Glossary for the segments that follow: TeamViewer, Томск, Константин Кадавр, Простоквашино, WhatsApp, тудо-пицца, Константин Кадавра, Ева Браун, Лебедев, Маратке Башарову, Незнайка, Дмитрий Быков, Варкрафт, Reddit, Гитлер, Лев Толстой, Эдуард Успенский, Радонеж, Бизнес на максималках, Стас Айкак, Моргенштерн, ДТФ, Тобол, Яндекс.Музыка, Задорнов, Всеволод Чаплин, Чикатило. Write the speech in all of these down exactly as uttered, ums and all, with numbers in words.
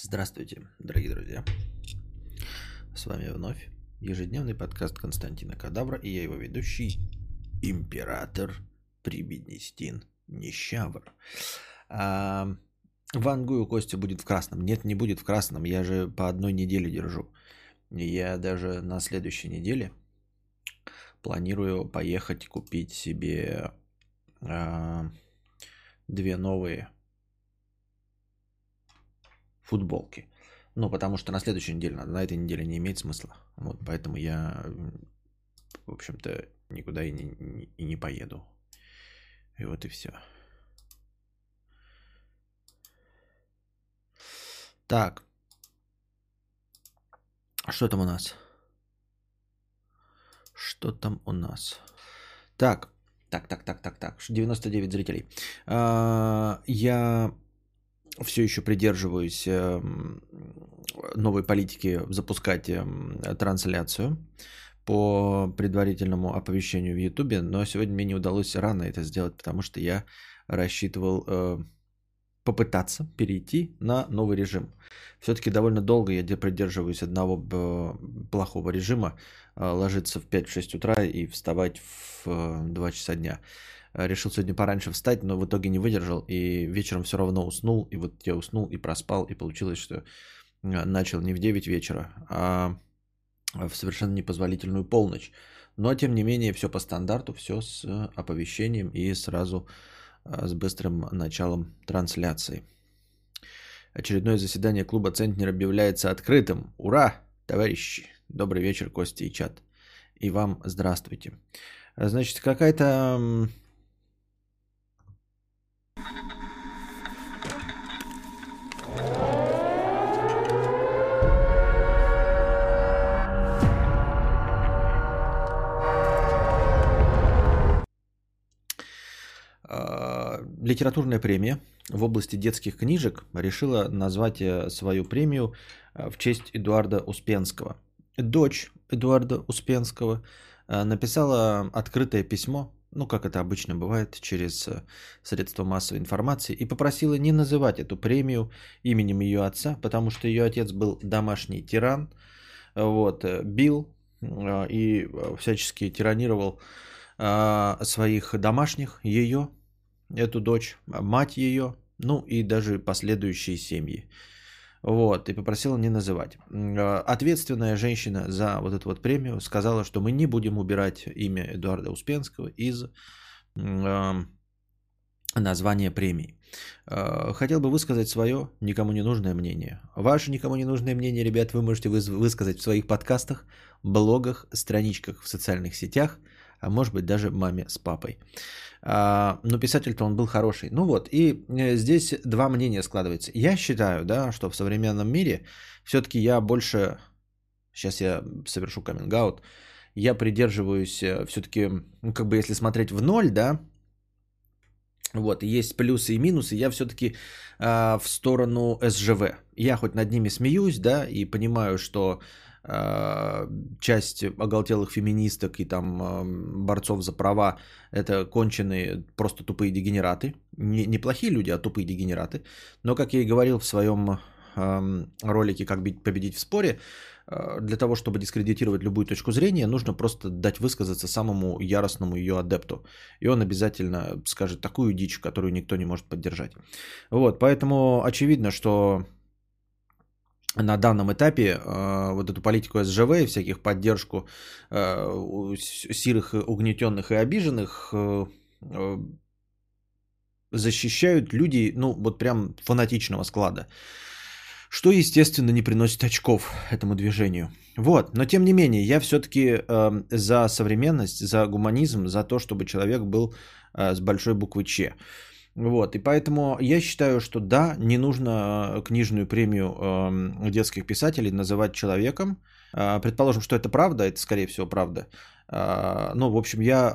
Здравствуйте, дорогие друзья. С вами вновь ежедневный подкаст Константина Кадавра, и я его ведущий, император Прибеднестин Нищавр. А, Ван Гую Костя будет в красном. Нет, не будет в красном, я же по одной неделе держу. Я даже на следующей неделе планирую поехать купить себе а, две новые футболки. Ну, потому что на следующей неделе, на этой неделе не имеет смысла. Вот, поэтому я, в общем-то, никуда и не, и не поеду. И вот и все. Так. Что там у нас? Что там у нас? Так. Так, так, так, так, так. девяносто девять зрителей. А, я... все еще придерживаюсь новой политики запускать трансляцию по предварительному оповещению в Ютубе, но сегодня мне не удалось рано это сделать, потому что я рассчитывал попытаться перейти на новый режим. Все-таки довольно долго я придерживаюсь одного плохого режима, ложиться в пять-шесть утра и вставать в два часа дня. Решил сегодня пораньше встать, но в итоге не выдержал, и вечером все равно уснул, и вот я уснул и проспал, и получилось, что начал не в девять вечера, а в совершенно непозволительную полночь. Но, тем не менее, все по стандарту, все с оповещением и сразу с быстрым началом трансляции. Очередное заседание клуба «Центнер» объявляется открытым. Ура, товарищи! Добрый вечер, Костя и чат. И вам здравствуйте. Значит, какая-то... Литературная премия в области детских книжек решила назвать свою премию в честь Эдуарда Успенского. Дочь Эдуарда Успенского написала открытое письмо, ну, как это обычно бывает, через средства массовой информации, и попросила не называть эту премию именем ее отца, потому что ее отец был домашний тиран, вот, бил и всячески тиранировал своих домашних, ее, эту дочь, мать ее, ну и даже последующие семьи. Вот, и попросила не называть. Ответственная женщина за вот эту вот премию сказала, что мы не будем убирать имя Эдуарда Успенского из э, названия премии. Э, хотел бы высказать свое никому не нужное мнение. Ваше никому не нужное мнение, ребят, вы можете высказать в своих подкастах, блогах, страничках в социальных сетях, а может быть даже маме с папой. Но писатель-то он был хороший. Ну вот, и здесь два мнения складываются. Я считаю, да, что в современном мире все-таки я больше, сейчас я совершу каминг-аут, я придерживаюсь все-таки, ну как бы если смотреть в ноль, да, вот, есть плюсы и минусы, я все-таки э, в сторону эс жэ вэ. Я хоть над ними смеюсь, да, и понимаю, что часть оголтелых феминисток и там борцов за права – это конченые просто тупые дегенераты. Не, не плохие люди, а тупые дегенераты. Но, как я и говорил в своем э, ролике «Как победить в споре», э, для того, чтобы дискредитировать любую точку зрения, нужно просто дать высказаться самому яростному ее адепту. И он обязательно скажет такую дичь, которую никто не может поддержать. Вот, поэтому очевидно, что... На данном этапе э, вот эту политику эс жэ вэ и всяких поддержку э, сирых, угнетенных и обиженных э, э, защищают люди, ну вот прям фанатичного склада, что, естественно, не приносит очков этому движению. Вот, но тем не менее, я все-таки э, за современность, за гуманизм, за то, чтобы человек был э, с большой буквы «Ч». Вот, и поэтому я считаю, что да, не нужно книжную премию э, детских писателей называть человеком. Э, предположим, что это правда, это скорее всего правда. Э, ну, в общем, я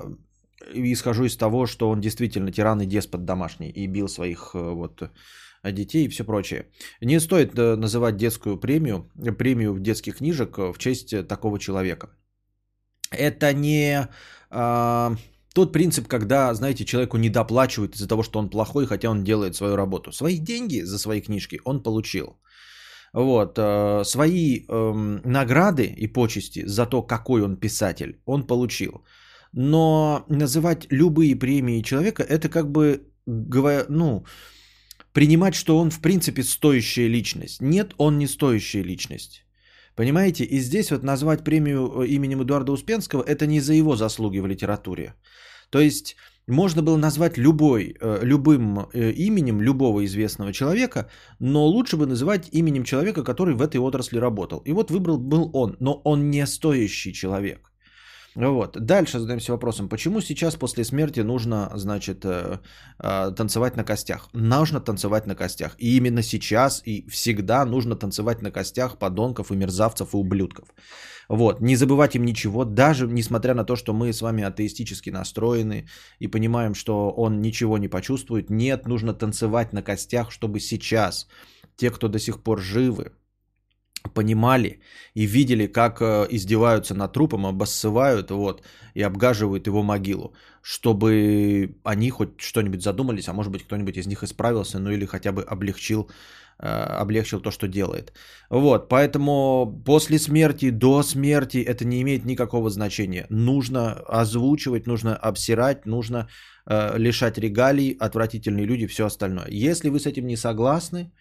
исхожу из того, что он действительно тиран и деспот домашний, и бил своих э, вот, детей и все прочее. Не стоит э, называть детскую премию, премию детских книжек в честь такого человека. Это не... Э, Тот принцип, когда, знаете, человеку недоплачивают из-за того, что он плохой, хотя он делает свою работу. Свои деньги за свои книжки он получил. Вот, э, свои э, награды и почести за то, какой он писатель, он получил. Но называть любые премии человека, это как бы, ну, принимать, что он в принципе стоящая личность. Нет, он не стоящая личность. Понимаете? И здесь вот назвать премию именем Эдуарда Успенского, это не за его заслуги в литературе. То есть можно было назвать любой, любым именем любого известного человека, но лучше бы называть именем человека, который в этой отрасли работал. И вот выбрал был он, но он не стоящий человек. Вот. Дальше задаемся вопросом, почему сейчас после смерти нужно, значит, танцевать на костях? Нужно танцевать на костях. И именно сейчас и всегда нужно танцевать на костях подонков и мерзавцев и ублюдков. Вот. Не забывать им ничего, даже несмотря на то, что мы с вами атеистически настроены и понимаем, что он ничего не почувствует. Нет, нужно танцевать на костях, чтобы сейчас те, кто до сих пор живы, понимали и видели, как издеваются над трупом, обоссывают вот, и обгаживают его могилу, чтобы они хоть что-нибудь задумались, а может быть кто-нибудь из них исправился, ну или хотя бы облегчил, облегчил то, что делает. Вот, поэтому после смерти, до смерти это не имеет никакого значения. Нужно озвучивать, нужно обсирать, нужно лишать регалий, отвратительные люди, все остальное. Если вы с этим не согласны,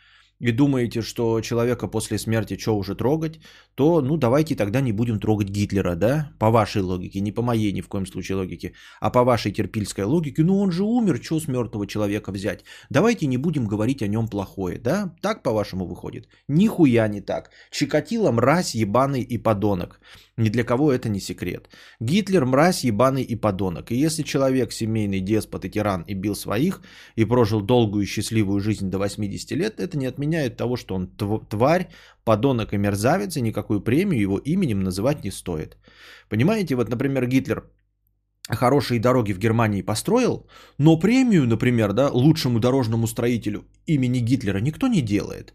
и думаете, что человека после смерти что уже трогать, то ну давайте тогда не будем трогать Гитлера, да? По вашей логике, не по моей ни в коем случае логике, а по вашей терпильской логике, ну он же умер, что с мертвого человека взять? Давайте не будем говорить о нем плохое, да? Так по-вашему выходит? Нихуя не так. Чикатило мразь, ебаный и подонок. Ни для кого это не секрет. Гитлер мразь, ебаный и подонок. И если человек семейный деспот и тиран и бил своих, и прожил долгую и счастливую жизнь до восьмидесяти лет, это не отменяет того, что он тварь, подонок и мерзавец, и никакую премию его именем называть не стоит. Понимаете, вот, например, Гитлер хорошие дороги в Германии построил, но премию, например, да, лучшему дорожному строителю имени Гитлера никто не делает.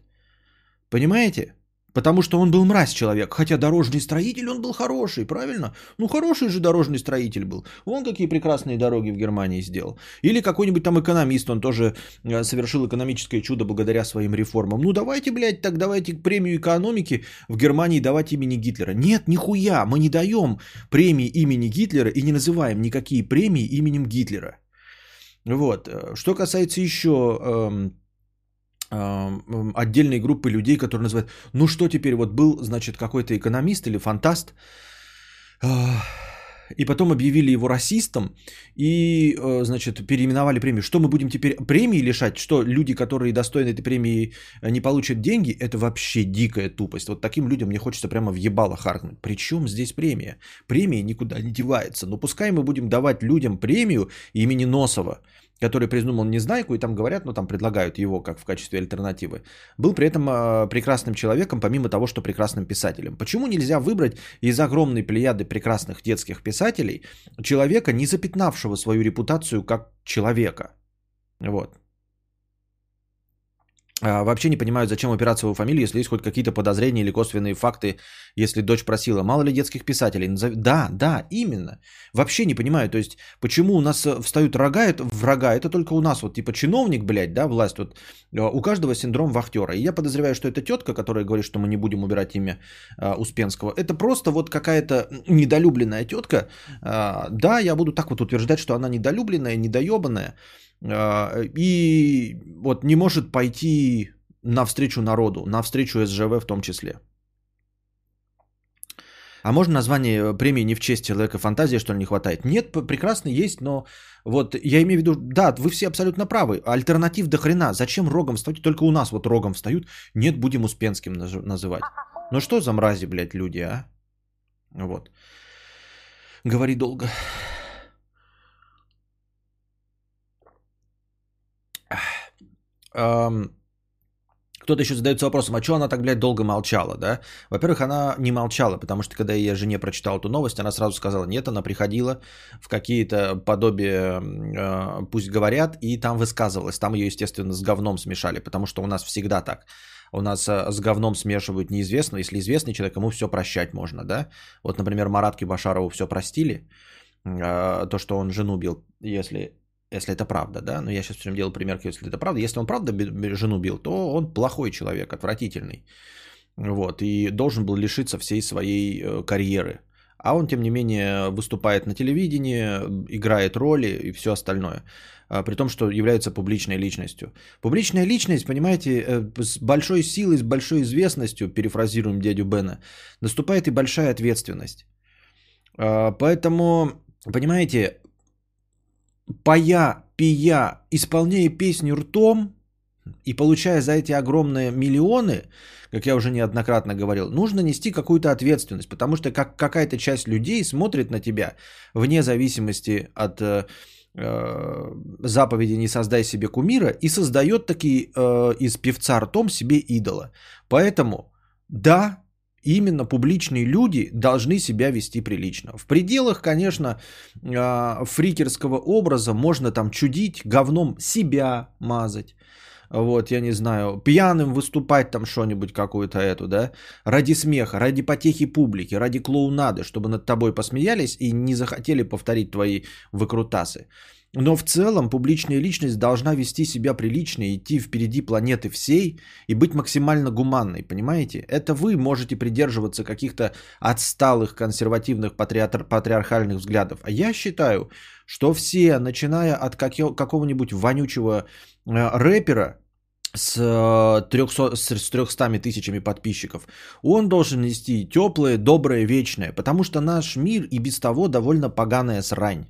Понимаете? Потому что он был мразь человек, хотя дорожный строитель он был хороший, правильно? Ну хороший же дорожный строитель был, вон какие прекрасные дороги в Германии сделал. Или какой-нибудь там экономист, он тоже совершил экономическое чудо благодаря своим реформам. Ну давайте, блядь, так давайте премию экономики в Германии давать имени Гитлера. Нет, нихуя, мы не даем премии имени Гитлера и не называем никакие премии именем Гитлера. Вот, что касается еще... отдельной группы людей, которые называют, ну что теперь, вот был, значит, какой-то экономист или фантаст, и потом объявили его расистом, и, значит, переименовали премию. Что мы будем теперь премии лишать? Что люди, которые достойны этой премии, не получат деньги? Это вообще дикая тупость. Вот таким людям мне хочется прямо в ебало харкнуть. Причем здесь премия? Премия никуда не девается. Но пускай мы будем давать людям премию имени Носова, который придумал Незнайку, и там говорят, ну там предлагают его как в качестве альтернативы, был при этом э, прекрасным человеком, помимо того, что прекрасным писателем. Почему нельзя выбрать из огромной плеяды прекрасных детских писателей человека, не запятнавшего свою репутацию как человека? Вот. А, вообще не понимают, зачем упираться в его фамилию, если есть хоть какие-то подозрения или косвенные факты, если дочь просила. Мало ли детских писателей? Да, да, именно. Вообще не понимаю, то есть, почему у нас встают рога, это, врага, это только у нас, вот типа чиновник, блядь, да, власть, вот у каждого синдром вахтера. И я подозреваю, что эта тетка, которая говорит, что мы не будем убирать имя а, Успенского, это просто вот какая-то недолюбленная тетка. А, да, я буду так вот утверждать, что она недолюбленная, недоебанная. И вот не может пойти навстречу народу, навстречу СЖВ в том числе. А можно название премии не в честь человека фантазии, что ли, не хватает? Нет, прекрасно есть, но вот я имею в виду, да, вы все абсолютно правы, альтернатив до хрена, зачем рогом встать? Только у нас вот рогом встают, нет, будем Успенским называть. Ну что за мрази, блядь, люди, а? Вот. Говори долго. Кто-то еще задается вопросом, а что она так, блядь, долго молчала, да? Во-первых, она не молчала, потому что, когда я жене прочитал эту новость, она сразу сказала, нет, она приходила в какие-то подобия, пусть говорят, и там высказывалась. Там ее, естественно, с говном смешали, потому что у нас всегда так. У нас с говном смешивают неизвестного. Если известный человек, ему все прощать можно, да? Вот, например, Маратке Башарову все простили, то, что он жену бил, если... Если это правда, да, но я сейчас всем делал примерки, если это правда. Если он правда жену бил, то он плохой человек, отвратительный. Вот, и должен был лишиться всей своей карьеры. А он, тем не менее, выступает на телевидении, играет роли и все остальное. При том, что является публичной личностью. Публичная личность, понимаете, с большой силой, с большой известностью, перефразируем дядю Бена, наступает и большая ответственность. Поэтому, понимаете, поя, пия, исполняя песню ртом и получая за эти огромные миллионы, как я уже неоднократно говорил, нужно нести какую-то ответственность, потому что как, какая-то часть людей смотрит на тебя вне зависимости от э, заповеди «Не создай себе кумира» и создает таки э, из певца ртом себе идола. Поэтому, да, именно публичные люди должны себя вести прилично. В пределах, конечно, э, фрикерского образа можно там чудить, говном себя мазать. Вот, я не знаю, пьяным выступать там что-нибудь какую-то эту, да, ради смеха, ради потехи публики, ради клоунады, чтобы над тобой посмеялись и не захотели повторить твои выкрутасы. Но в целом публичная личность должна вести себя прилично, идти впереди планеты всей и быть максимально гуманной, понимаете? Это вы можете придерживаться каких-то отсталых, консервативных, патриар- патриархальных взглядов. А я считаю, что все, начиная от каки- какого-нибудь вонючего рэпера с тремястами тысячами подписчиков, он должен нести теплое, доброе, вечное, потому что наш мир и без того довольно поганая срань.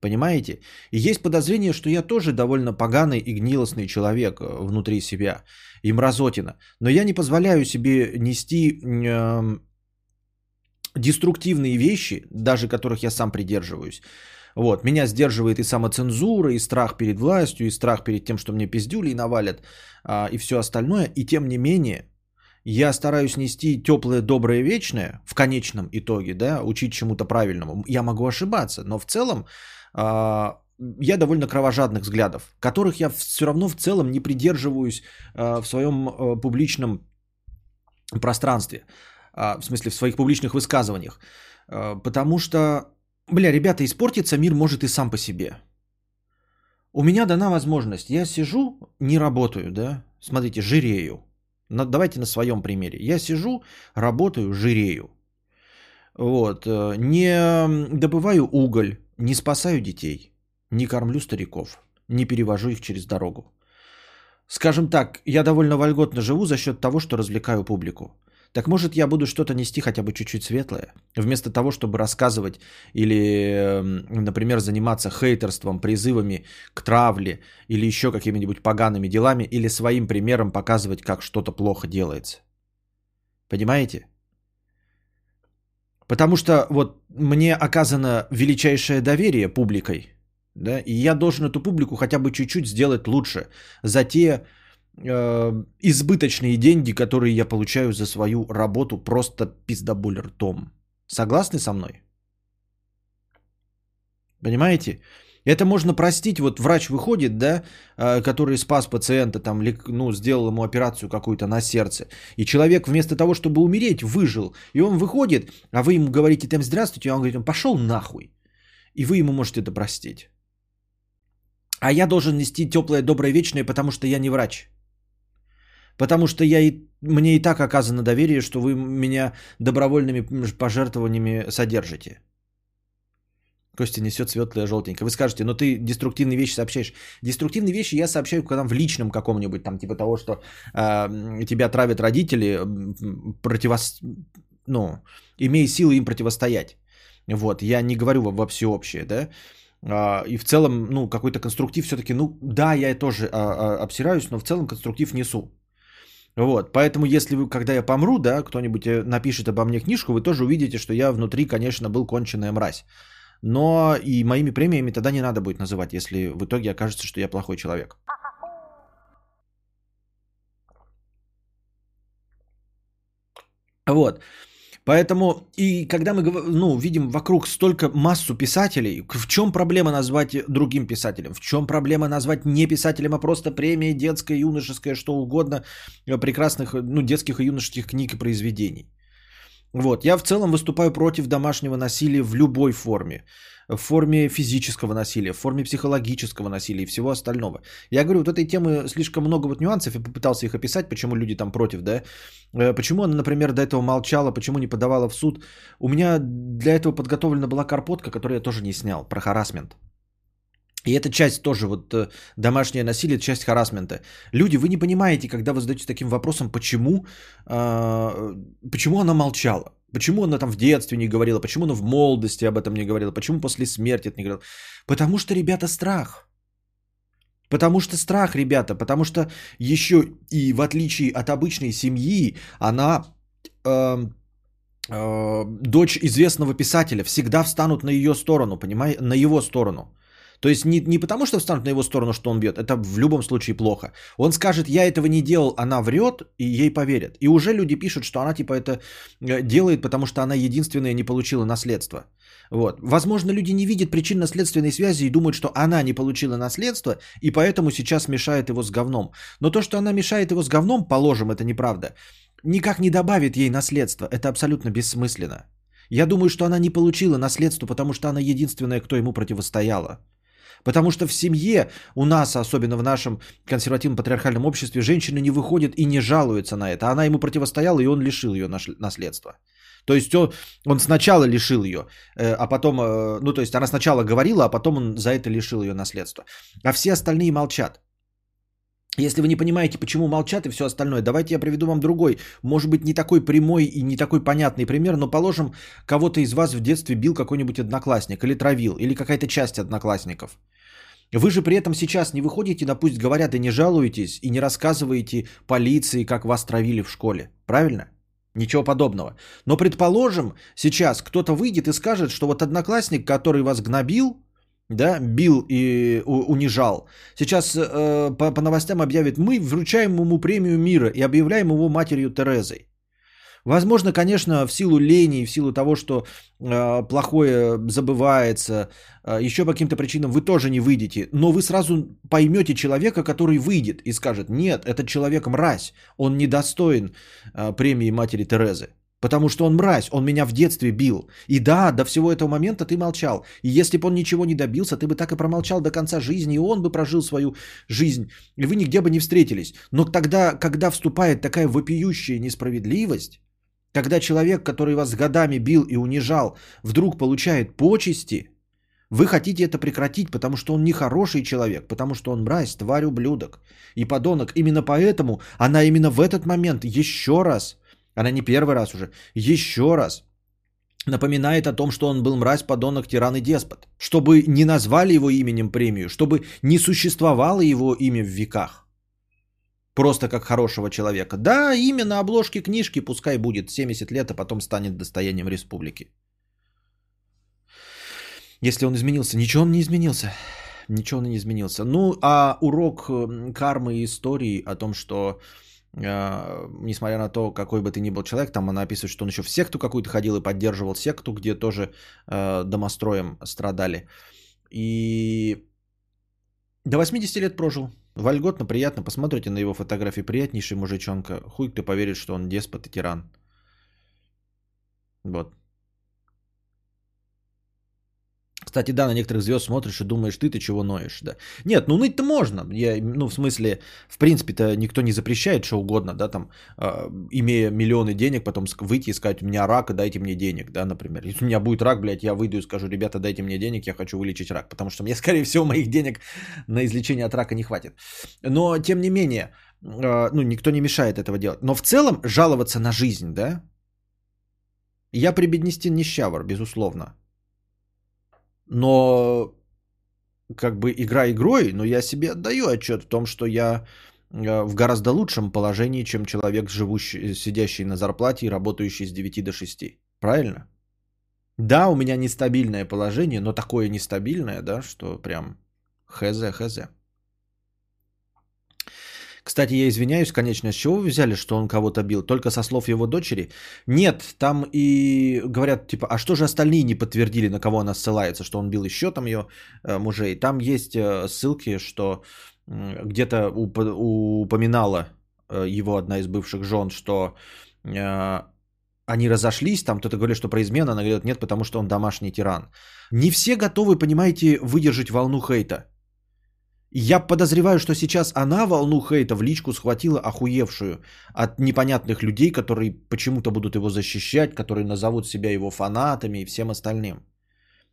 Понимаете? И есть подозрение, что я тоже довольно поганый и гнилостный человек внутри себя. И мразотина. Но я не позволяю себе нести э, деструктивные вещи, даже которых я сам придерживаюсь. Вот. Меня сдерживает и самоцензура, и страх перед властью, и страх перед тем, что мне пиздюлей навалят, э, и все остальное. И тем не менее, я стараюсь нести теплое, доброе, вечное в конечном итоге, да, учить чему-то правильному. Я могу ошибаться, но в целом я довольно кровожадных взглядов, которых я все равно в целом не придерживаюсь в своем публичном пространстве, в смысле в своих публичных высказываниях, потому что, бля, ребята, испортиться мир может и сам по себе. У меня дана возможность, я сижу, не работаю, да, смотрите, жирею, давайте на своем примере, я сижу, работаю, жирею, вот, не добываю уголь, не спасаю детей, не кормлю стариков, не перевожу их через дорогу. Скажем так, я довольно вольготно живу за счет того, что развлекаю публику. Так может, я буду что-то нести хотя бы чуть-чуть светлое, вместо того, чтобы рассказывать или, например, заниматься хейтерством, призывами к травле или еще какими-нибудь погаными делами, или своим примером показывать, как что-то плохо делается. Понимаете? Потому что вот мне оказано величайшее доверие публикой, да, и я должен эту публику хотя бы чуть-чуть сделать лучше за те э, избыточные деньги, которые я получаю за свою работу просто пиздоболь ртом. Согласны со мной? Понимаете? Это можно простить, вот врач выходит, да, который спас пациента, там, ну, сделал ему операцию какую-то на сердце, и человек вместо того, чтобы умереть, выжил, и он выходит, а вы ему говорите там «здравствуйте», а он говорит: «пошел нахуй», и вы ему можете это простить. А я должен нести теплое, доброе, вечное, потому что я не врач. Потому что я и, мне и так оказано доверие, что вы меня добровольными пожертвованиями содержите. Костя несет светлое, желтенькое. Вы скажете: но ты деструктивные вещи сообщаешь. Деструктивные вещи я сообщаю когда в личном каком-нибудь, там, типа того, что э, тебя травят родители, противос... ну, имея силы им противостоять. Вот, я не говорю во, во всеобщее, да. А, и в целом, ну, какой-то конструктив все-таки, ну, да, я тоже а, а, обсираюсь, но в целом конструктив несу. Вот, поэтому если вы, когда я помру, да, кто-нибудь напишет обо мне книжку, вы тоже увидите, что я внутри, конечно, был конченая мразь. Но и моими премиями тогда не надо будет называть, если в итоге окажется, что я плохой человек. Вот. Поэтому, и когда мы, ну, видим вокруг столько массу писателей, в чем проблема назвать другим писателем? В чем проблема назвать не писателем, а просто премией детская, юношеская, что угодно, прекрасных, ну, детских и юношеских книг и произведений? Вот, я в целом выступаю против домашнего насилия в любой форме. в форме физического насилия, в форме психологического насилия и всего остального. Я говорю, вот этой темы слишком много вот нюансов, я попытался их описать, почему люди там против, да, почему она, например, до этого молчала, почему не подавала в суд. У меня для этого подготовлена была карпотка, которую я тоже не снял, про харассмент. И это часть тоже, вот домашнее насилие, часть харассмента. Люди, вы не понимаете, когда вы задаете таким вопросом, почему, э, почему она молчала, почему она там в детстве не говорила, почему она в молодости об этом не говорила, почему после смерти это не говорила. Потому что, ребята, страх. Потому что страх, ребята, потому что еще и в отличие от обычной семьи, она... Э, э, дочь известного писателя, всегда встанут на ее сторону, понимаете, на его сторону. То есть не, не потому, что встанут на его сторону, что он бьет, это в любом случае плохо. Он скажет, я этого не делал, она врет, и ей поверят. И уже люди пишут, что она типа это делает, потому что она единственная не получила наследство. Вот. Возможно, люди не видят причинно-следственной связи и думают, что она не получила наследство, и поэтому сейчас мешает его с говном. Но то, что она мешает его с говном, положим, это неправда, никак не добавит ей наследство. Это абсолютно бессмысленно. Я думаю, что она не получила наследство, потому что она единственная, кто ему противостояла. Потому что в семье у нас, особенно в нашем консервативно-патриархальном обществе, женщина не выходит и не жалуется на это. Она ему противостояла, и он лишил ее наследства. То есть он, он сначала лишил ее, а потом... Ну, то есть она сначала говорила, а потом он за это лишил ее наследства. А все остальные молчат. Если вы не понимаете, почему молчат и все остальное, давайте я приведу вам другой, может быть, не такой прямой и не такой понятный пример, но, положим, кого-то из вас в детстве бил какой-нибудь одноклассник или травил, или какая-то часть одноклассников. Вы же при этом сейчас не выходите на «пусть говорят» и не жалуетесь, и не рассказываете полиции, как вас травили в школе, правильно? Ничего подобного. Но, предположим, сейчас кто-то выйдет и скажет, что вот одноклассник, который вас гнобил, да, бил и унижал. Сейчас э, по, по новостям объявят, мы вручаем ему премию мира и объявляем его матерью Терезой. Возможно, конечно, в силу лени и в силу того, что э, плохое забывается, э, еще по каким-то причинам вы тоже не выйдете, но вы сразу поймете человека, который выйдет и скажет, нет, этот человек мразь, он недостоин э, премии матери Терезы. Потому что он мразь, он меня в детстве бил. И да, до всего этого момента ты молчал. И если бы он ничего не добился, ты бы так и промолчал до конца жизни, и он бы прожил свою жизнь, и вы нигде бы не встретились. Но тогда, когда вступает такая вопиющая несправедливость, когда человек, который вас годами бил и унижал, вдруг получает почести, вы хотите это прекратить, потому что он нехороший человек, потому что он мразь, тварь, ублюдок и подонок. Именно поэтому она именно в этот момент еще раз... Она не первый раз уже. Еще раз напоминает о том, что он был мразь, подонок, тиран и деспот. Чтобы не назвали его именем премию, чтобы не существовало его имя в веках. Просто как хорошего человека. Да, имя на обложке книжки пускай будет семьдесят лет, а потом станет достоянием республики. Если он изменился, ничего он не изменился. Ничего он не изменился. Ну, а урок кармы и истории о том, что... несмотря на то, какой бы ты ни был человек, там она описывает, что он еще в секту какую-то ходил и поддерживал секту, где тоже э, домостроем страдали. И до восьмидесяти лет прожил. Вольготно, приятно. Посмотрите на его фотографии. Приятнейший мужичонка. Хуй ты поверишь, что он деспот и тиран. Вот. Кстати, да, на некоторых звезд смотришь и думаешь, ты-то чего ноешь, да. Нет, ну ныть-то можно. Я, ну, в смысле, в принципе-то никто не запрещает что угодно, да, там, э, имея миллионы денег, потом выйти и сказать, у меня рак, дайте мне денег, да, например. Если у меня будет рак, блядь, я выйду и скажу, ребята, дайте мне денег, я хочу вылечить рак, потому что мне, скорее всего, моих денег на излечение от рака не хватит. Но, тем не менее, э, ну, никто не мешает этого делать. Но в целом жаловаться на жизнь, да, я прибеднестен нищавр, безусловно. Но как бы игра игрой, но я себе отдаю отчет в том, что я в гораздо лучшем положении, чем человек, живущий, сидящий на зарплате и работающий с девяти до шести. Правильно? Да, у меня нестабильное положение, но такое нестабильное, да, что прям хз-хз. Кстати, я извиняюсь, конечно, с чего вы взяли, что он кого-то бил? Только со слов его дочери? Нет, там и говорят, типа, а что же остальные не подтвердили, на кого она ссылается, что он бил еще там ее мужей? Там есть ссылки, что где-то упоминала его одна из бывших жен, что они разошлись, там кто-то говорит, что про измену, она говорит, нет, потому что он домашний тиран. Не все готовы, понимаете, выдержать волну хейта. Я подозреваю, что сейчас она волну хейта в личку схватила охуевшую от непонятных людей, которые почему-то будут его защищать, которые назовут себя его фанатами и всем остальным.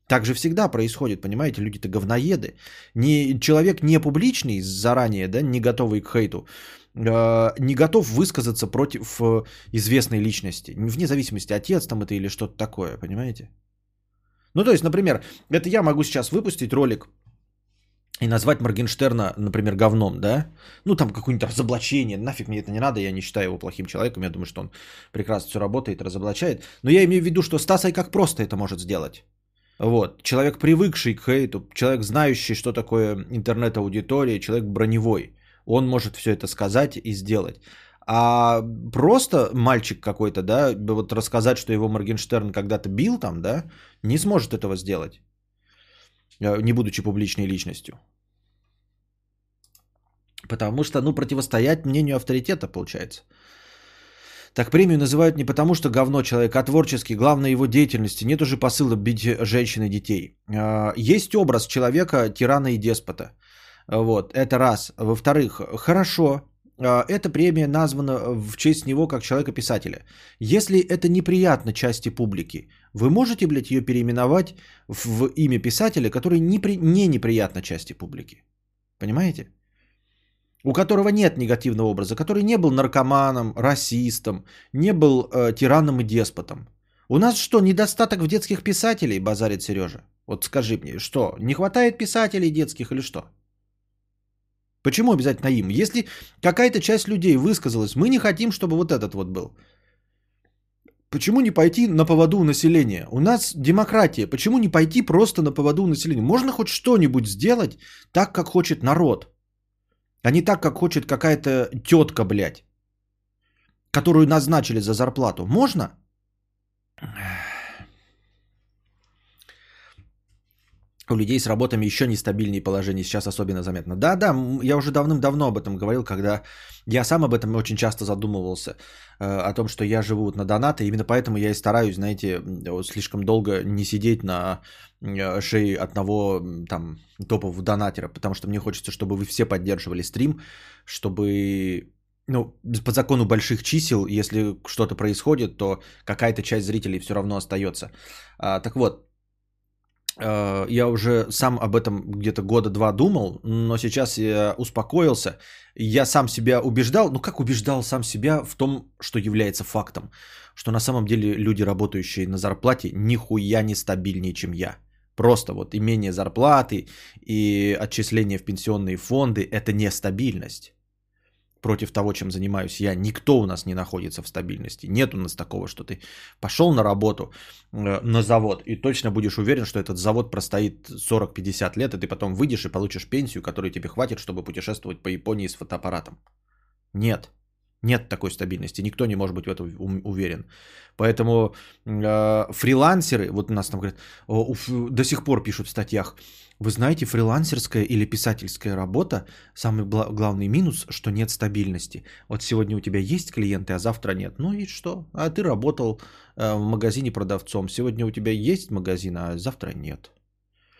Так же всегда происходит, понимаете, люди-то говноеды. Не, человек не публичный заранее, да, не готовый к хейту, э, не готов высказаться против э, известной личности, вне зависимости, отец там это или что-то такое, понимаете? Ну, то есть, например, это я могу сейчас выпустить ролик и назвать Моргенштерна, например, говном, да? Ну, там какое-нибудь разоблачение. Нафиг мне это не надо, я не считаю его плохим человеком. Я думаю, что он прекрасно все работает, разоблачает. Но я имею в виду, что Стас Айкак просто это может сделать. Вот. Человек, привыкший к хейту, человек, знающий, что такое интернет-аудитория, человек броневой. Он может все это сказать и сделать. А просто мальчик какой-то, да, вот рассказать, что его Моргенштерн когда-то бил там, да, не сможет этого сделать, не будучи публичной личностью. Потому что, ну, противостоять мнению авторитета, получается. Так премию называют не потому, что говно человека, а творчески, главное его деятельности. Нет уже посыла бить женщин и детей. Есть образ человека, тирана и деспота. Вот, это раз. Во-вторых, хорошо, эта премия названа в честь него как человека-писателя. Если это неприятно части публики, вы можете, блядь, ее переименовать в имя писателя, который непри... не неприятно части публики. Понимаете? У которого нет негативного образа, который не был наркоманом, расистом, не был э, тираном и деспотом. У нас что, недостаток в детских писателей, базарит Сережа? Вот скажи мне, что, не хватает писателей детских или что? Почему обязательно им? Если какая-то часть людей высказалась, мы не хотим, чтобы вот этот вот был. Почему не пойти на поводу у населения? У нас демократия. Почему не пойти просто на поводу у населения? Можно хоть что-нибудь сделать так, как хочет народ. А не так, как хочет какая-то тетка, блядь, которую назначили за зарплату. Можно? У людей с работами еще нестабильнее положение, сейчас особенно заметно. Да-да, я уже давным-давно об этом говорил, когда я сам об этом очень часто задумывался, о том, что я живу на донаты, именно поэтому я и стараюсь, знаете, слишком долго не сидеть на шее одного там топового донатера, потому что мне хочется, чтобы вы все поддерживали стрим, чтобы... Ну, по закону больших чисел, если что-то происходит, то какая-то часть зрителей все равно остается. Так вот, я уже сам об этом где-то года два думал, но сейчас я успокоился. Я сам себя убеждал, ну как убеждал сам себя в том, что является фактом, что на самом деле люди, работающие на зарплате, нихуя не стабильнее, чем я. Просто вот имение зарплаты и отчисления в пенсионные фонды – это нестабильность. Против того, чем занимаюсь я, никто у нас не находится в стабильности. Нет у нас такого, что ты пошел на работу, э, на завод, и точно будешь уверен, что этот завод простоит сорок-пятьдесят лет, и ты потом выйдешь и получишь пенсию, которой тебе хватит, чтобы путешествовать по Японии с фотоаппаратом. Нет. Нет такой стабильности. Никто не может быть в этом уверен. Поэтому э, фрилансеры, вот у нас там говорят, до сих пор пишут в статьях, вы знаете, фрилансерская или писательская работа, самый бла- главный минус, что нет стабильности. Вот сегодня у тебя есть клиенты, а завтра нет. Ну и что? А ты работал э, в магазине продавцом. Сегодня у тебя есть магазин, а завтра нет.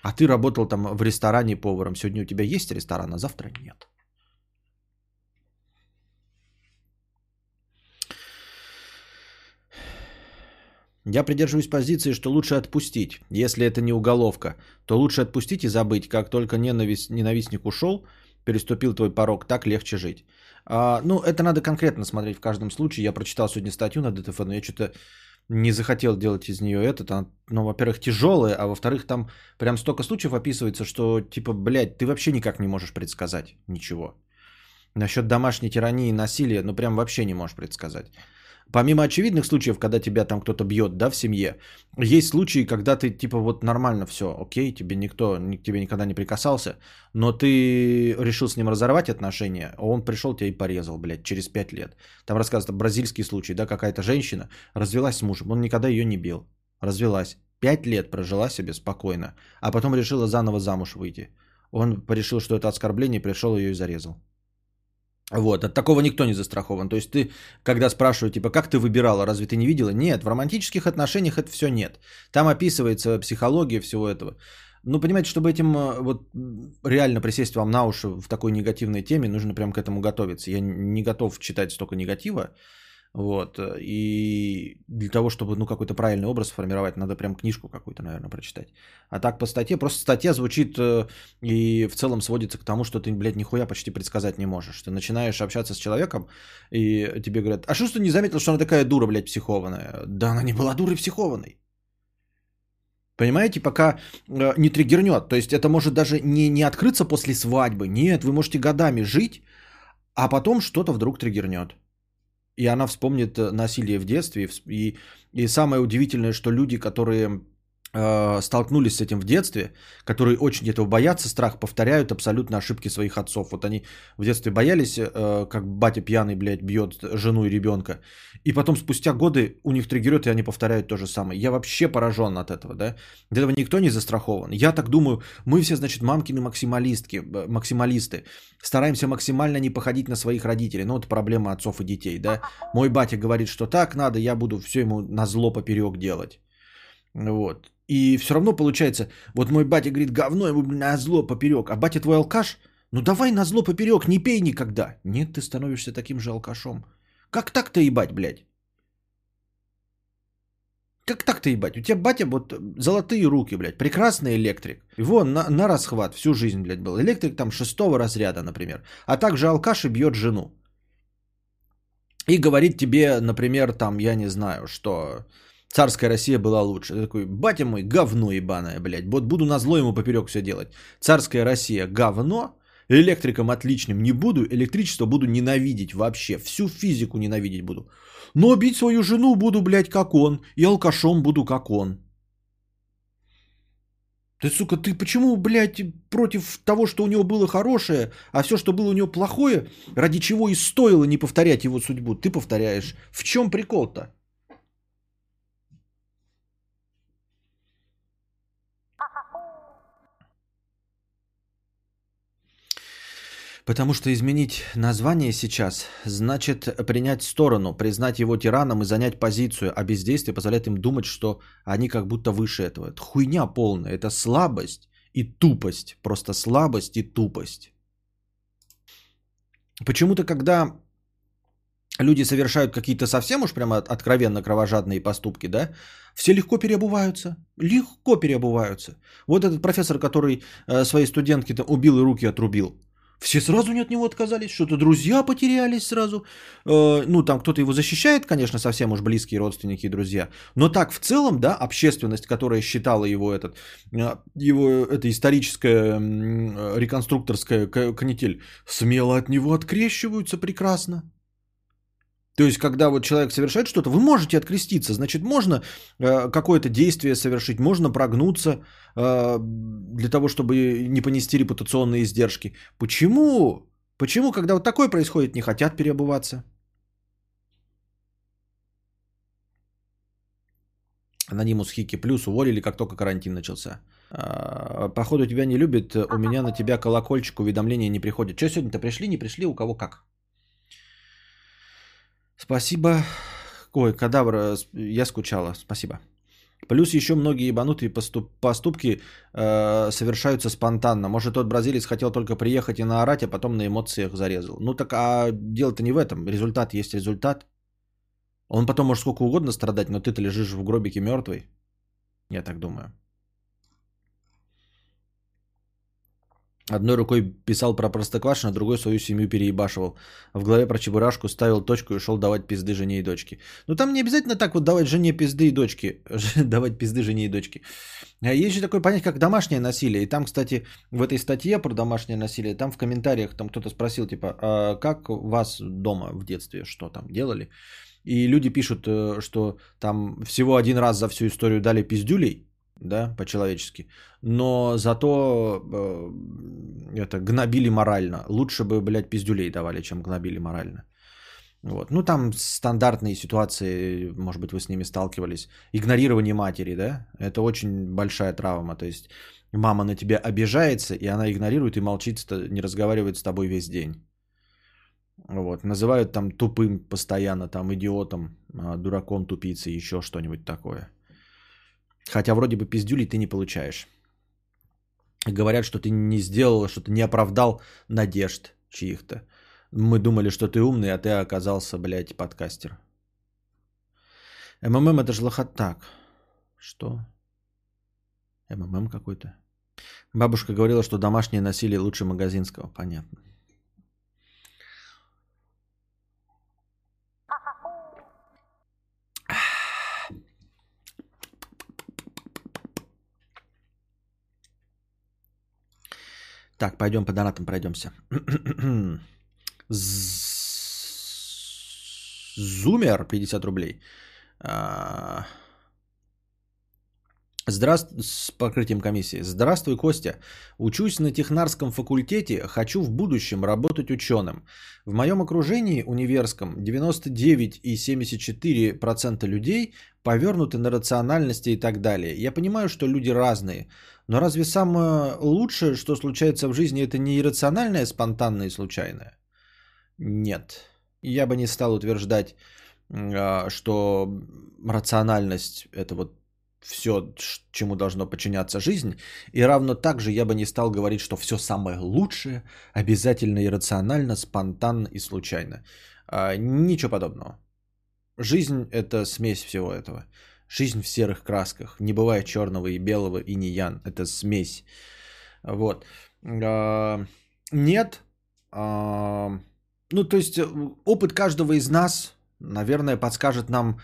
А ты работал там в ресторане поваром. Сегодня у тебя есть ресторан, а завтра нет. Я придерживаюсь позиции, что лучше отпустить, если это не уголовка, то лучше отпустить и забыть, как только ненавист, ненавистник ушел, переступил твой порог, так легче жить. А, ну, это надо конкретно смотреть в каждом случае. Я прочитал сегодня статью на ДТФ, но я что-то не захотел делать из нее этот. Она, ну, во-первых, тяжелая, а во-вторых, там прям столько случаев описывается, что типа, блядь, ты вообще никак не можешь предсказать ничего. Насчет домашней тирании и насилия, ну, прям вообще не можешь предсказать. Помимо очевидных случаев, когда тебя там кто-то бьет, да, в семье, есть случаи, когда ты типа вот нормально все, окей, тебе никто, к тебе никогда не прикасался, но ты решил с ним разорвать отношения, а он пришел тебя и порезал, блядь, через пять лет. Там рассказывают бразильский случай, да, какая-то женщина развелась с мужем, он никогда ее не бил, развелась, пять лет прожила себе спокойно, а потом решила заново замуж выйти. Он решил, что это оскорбление, пришел ее и зарезал. Вот, от такого никто не застрахован. То есть ты, когда спрашивают, типа, как ты выбирала, разве ты не видела? Нет, в романтических отношениях это все нет. Там описывается психология всего этого. Ну, понимаете, чтобы этим вот реально присесть вам на уши в такой негативной теме, нужно прям к этому готовиться. Я не готов читать столько негатива. Вот, и для того, чтобы, ну, какой-то правильный образ сформировать, надо прям книжку какую-то, наверное, прочитать. А так по статье, просто статья звучит и в целом сводится к тому, что ты, блядь, нихуя почти предсказать не можешь. Ты начинаешь общаться с человеком, и тебе говорят, а что ж ты не заметил, что она такая дура, блядь, психованная? Да она не была дурой психованной. Понимаете, пока не триггернет. То есть это может даже не, не открыться после свадьбы. Нет, вы можете годами жить, а потом что-то вдруг триггернет. И она вспомнит насилие в детстве. И, и самое удивительное, что люди, которые э, столкнулись с этим в детстве, которые очень этого боятся, страх, повторяют абсолютно ошибки своих отцов. Вот они в детстве боялись, э, как батя пьяный, блядь, бьет жену и ребенка. И потом спустя годы у них триггерет, и они повторяют то же самое. Я вообще поражен от этого, да? От этого никто не застрахован. Я так думаю, мы все, значит, мамкины максималистки, максималисты. Стараемся максимально не походить на своих родителей. Ну, это проблема отцов и детей, да? Мой батя говорит, что так надо, я буду все ему назло поперек делать. Вот. И все равно получается, вот мой батя говорит, говно ему назло поперек. А батя твой алкаш? Ну, давай назло поперек, не пей никогда. Нет, ты становишься таким же алкашом. Как так-то ебать, блядь? Как так-то ебать? У тебя батя вот золотые руки, блядь, прекрасный электрик. Его на, на расхват всю жизнь, блядь, был. Электрик там шестого разряда, например. А также алкаш и бьет жену. И говорит тебе, например, там, я не знаю, что царская Россия была лучше. Ты такой, батя мой, говно ебаное, блядь. Вот буду назло ему поперек все делать. Царская Россия говно. Электриком отличным не буду, электричество буду ненавидеть вообще, всю физику ненавидеть буду. Но бить свою жену буду, блядь, как он, и алкашом буду, как он. Ты, сука, ты почему, блядь, против того, что у него было хорошее, а все, что было у него плохое, ради чего и стоило не повторять его судьбу, ты повторяешь? В чем прикол-то? Потому что изменить название сейчас значит принять сторону, признать его тираном и занять позицию, а бездействие позволяет им думать, что они как будто выше этого. Это хуйня полная, это слабость и тупость, просто слабость и тупость. Почему-то, когда люди совершают какие-то совсем уж прямо откровенно кровожадные поступки, да, все легко переобуваются, легко переобуваются. Вот этот профессор, который своей студентке-то убил и руки отрубил, все сразу от него отказались, что-то друзья потерялись сразу. Э, ну, там кто-то его защищает, конечно, совсем уж близкие родственники и друзья. Но так в целом, да, общественность, которая считала его, этот, его это историческая реконструкторская канитель, смело от него открещиваются прекрасно. То есть, когда вот человек совершает что-то, вы можете откреститься, значит, можно э, какое-то действие совершить, можно прогнуться э, для того, чтобы не понести репутационные издержки. Почему? Почему, когда вот такое происходит, не хотят переобуваться? Анонимус Хики Плюс уволили, как только карантин начался. А, походу, тебя не любят, у меня на тебя колокольчик, уведомления не приходят. Что сегодня-то пришли, не пришли, у кого как? Спасибо. Ой, Кадавра, я скучала. Спасибо. Плюс еще многие ебанутые поступ- поступки э, совершаются спонтанно. Может, тот бразилец хотел только приехать и наорать, а потом на эмоциях зарезал. Ну так, а дело-то не в этом. Результат есть результат. Он потом может сколько угодно страдать, но ты-то лежишь в гробике мертвый. Я так думаю. Одной рукой писал про Простоквашино, другой свою семью переебашивал. В голове про Чебурашку ставил точку и шел давать пизды жене и дочке. Ну там не обязательно так вот давать жене пизды и дочке. Давать пизды жене и дочке. Есть же такое понятие, как домашнее насилие. И там, кстати, в этой статье про домашнее насилие, там в комментариях там кто-то спросил, типа, а как вас дома в детстве, что там делали? И люди пишут, что там всего один раз за всю историю дали пиздюлей. Да, по-человечески, но зато э, это, гнобили морально. Лучше бы, блядь, пиздюлей давали, чем гнобили морально. Вот. Ну, там стандартные ситуации, может быть, вы с ними сталкивались. Игнорирование матери, да, это очень большая травма. То есть мама на тебя обижается, и она игнорирует и молчит, не разговаривает с тобой весь день. Вот. Называют там тупым постоянно, там идиотом, дураком, тупицей, еще что-нибудь такое. Хотя вроде бы пиздюлей ты не получаешь. Говорят, что ты не сделал, что ты не оправдал надежд чьих-то. Мы думали, что ты умный, а ты оказался, блядь, подкастер. МММ это ж лохотак. Что? МММ какой-то. Бабушка говорила, что домашнее насилие лучше магазинского. Понятно. Так, пойдем по донатам пройдемся. Зумер, пятьдесят рублей. Здравствуй, с покрытием комиссии. Здравствуй, Костя. Учусь на технарском факультете, хочу в будущем работать ученым. В моем окружении универском девяносто девять и семьдесят четыре процента людей повернуты на рациональности и так далее. Я понимаю, что люди разные, но разве самое лучшее, что случается в жизни, это не иррациональное, спонтанное и случайное? Нет. Я бы не стал утверждать, что рациональность – это вот все, чему должно подчиняться жизнь. И равно так же я бы не стал говорить, что все самое лучшее обязательно иррационально, спонтанно и случайно. А, ничего подобного. Жизнь – это смесь всего этого. Жизнь в серых красках. Не бывает черного и белого, и инь-ян. Это смесь. Вот. А, нет. А, ну, то есть, опыт каждого из нас, наверное, подскажет нам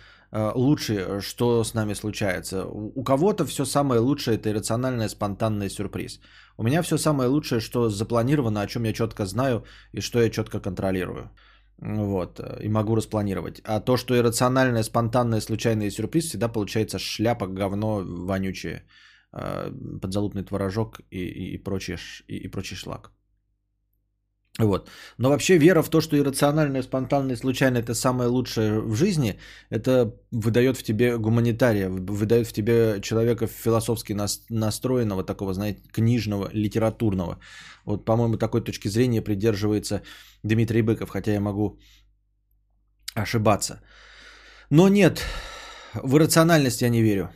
лучше, что с нами случается. У кого-то все самое лучшее – это иррациональное, спонтанное, сюрприз. У меня все самое лучшее, что запланировано, о чем я четко знаю и что я четко контролирую. Вот. И могу распланировать. А то, что иррациональное, спонтанное, случайное, сюрприз, всегда получается шляпа, говно, вонючее, подзалупный творожок и, и, и, прочий, и, и прочий шлак. Вот. Но вообще вера в то, что иррациональное, спонтанное, случайное – это самое лучшее в жизни, это выдает в тебе гуманитария, выдает в тебе человека философски настроенного, такого, знаете, книжного, литературного. Вот, по-моему, такой точки зрения придерживается Дмитрий Быков, хотя я могу ошибаться. Но нет, в иррациональность я не верю.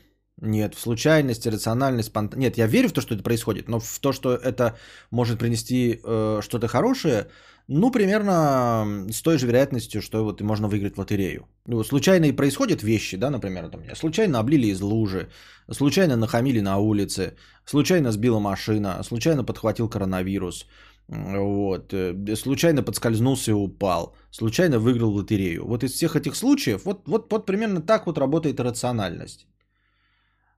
Нет, в случайность, рациональность, спонтан... Нет, я верю в то, что это происходит, но в то, что это может принести э, что-то хорошее, ну, примерно с той же вероятностью, что вот можно выиграть лотерею. Ну, случайно и происходят вещи, да, например, там, случайно облили из лужи, случайно нахамили на улице, случайно сбила машина, случайно подхватил коронавирус, вот, случайно подскользнулся и упал, случайно выиграл лотерею. Вот из всех этих случаев вот, вот, вот примерно так вот работает рациональность.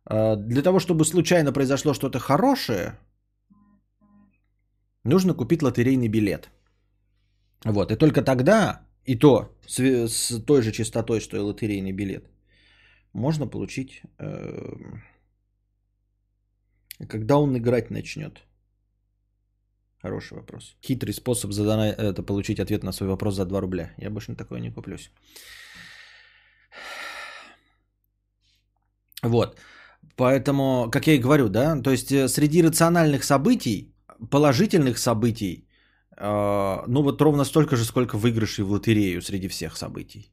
Для того, чтобы случайно произошло что-то хорошее, нужно купить лотерейный билет. Вот. И только тогда, и то с той же частотой, что и лотерейный билет, можно получить, когда он играть начнет. Хороший вопрос. Хитрый способ задана... это получить ответ на свой вопрос за два рубля. Я больше на такое не куплюсь. Вот. Поэтому, как я и говорю, да, то есть среди рациональных событий, положительных событий, э, ну вот ровно столько же, сколько выигрышей в лотерею среди всех событий.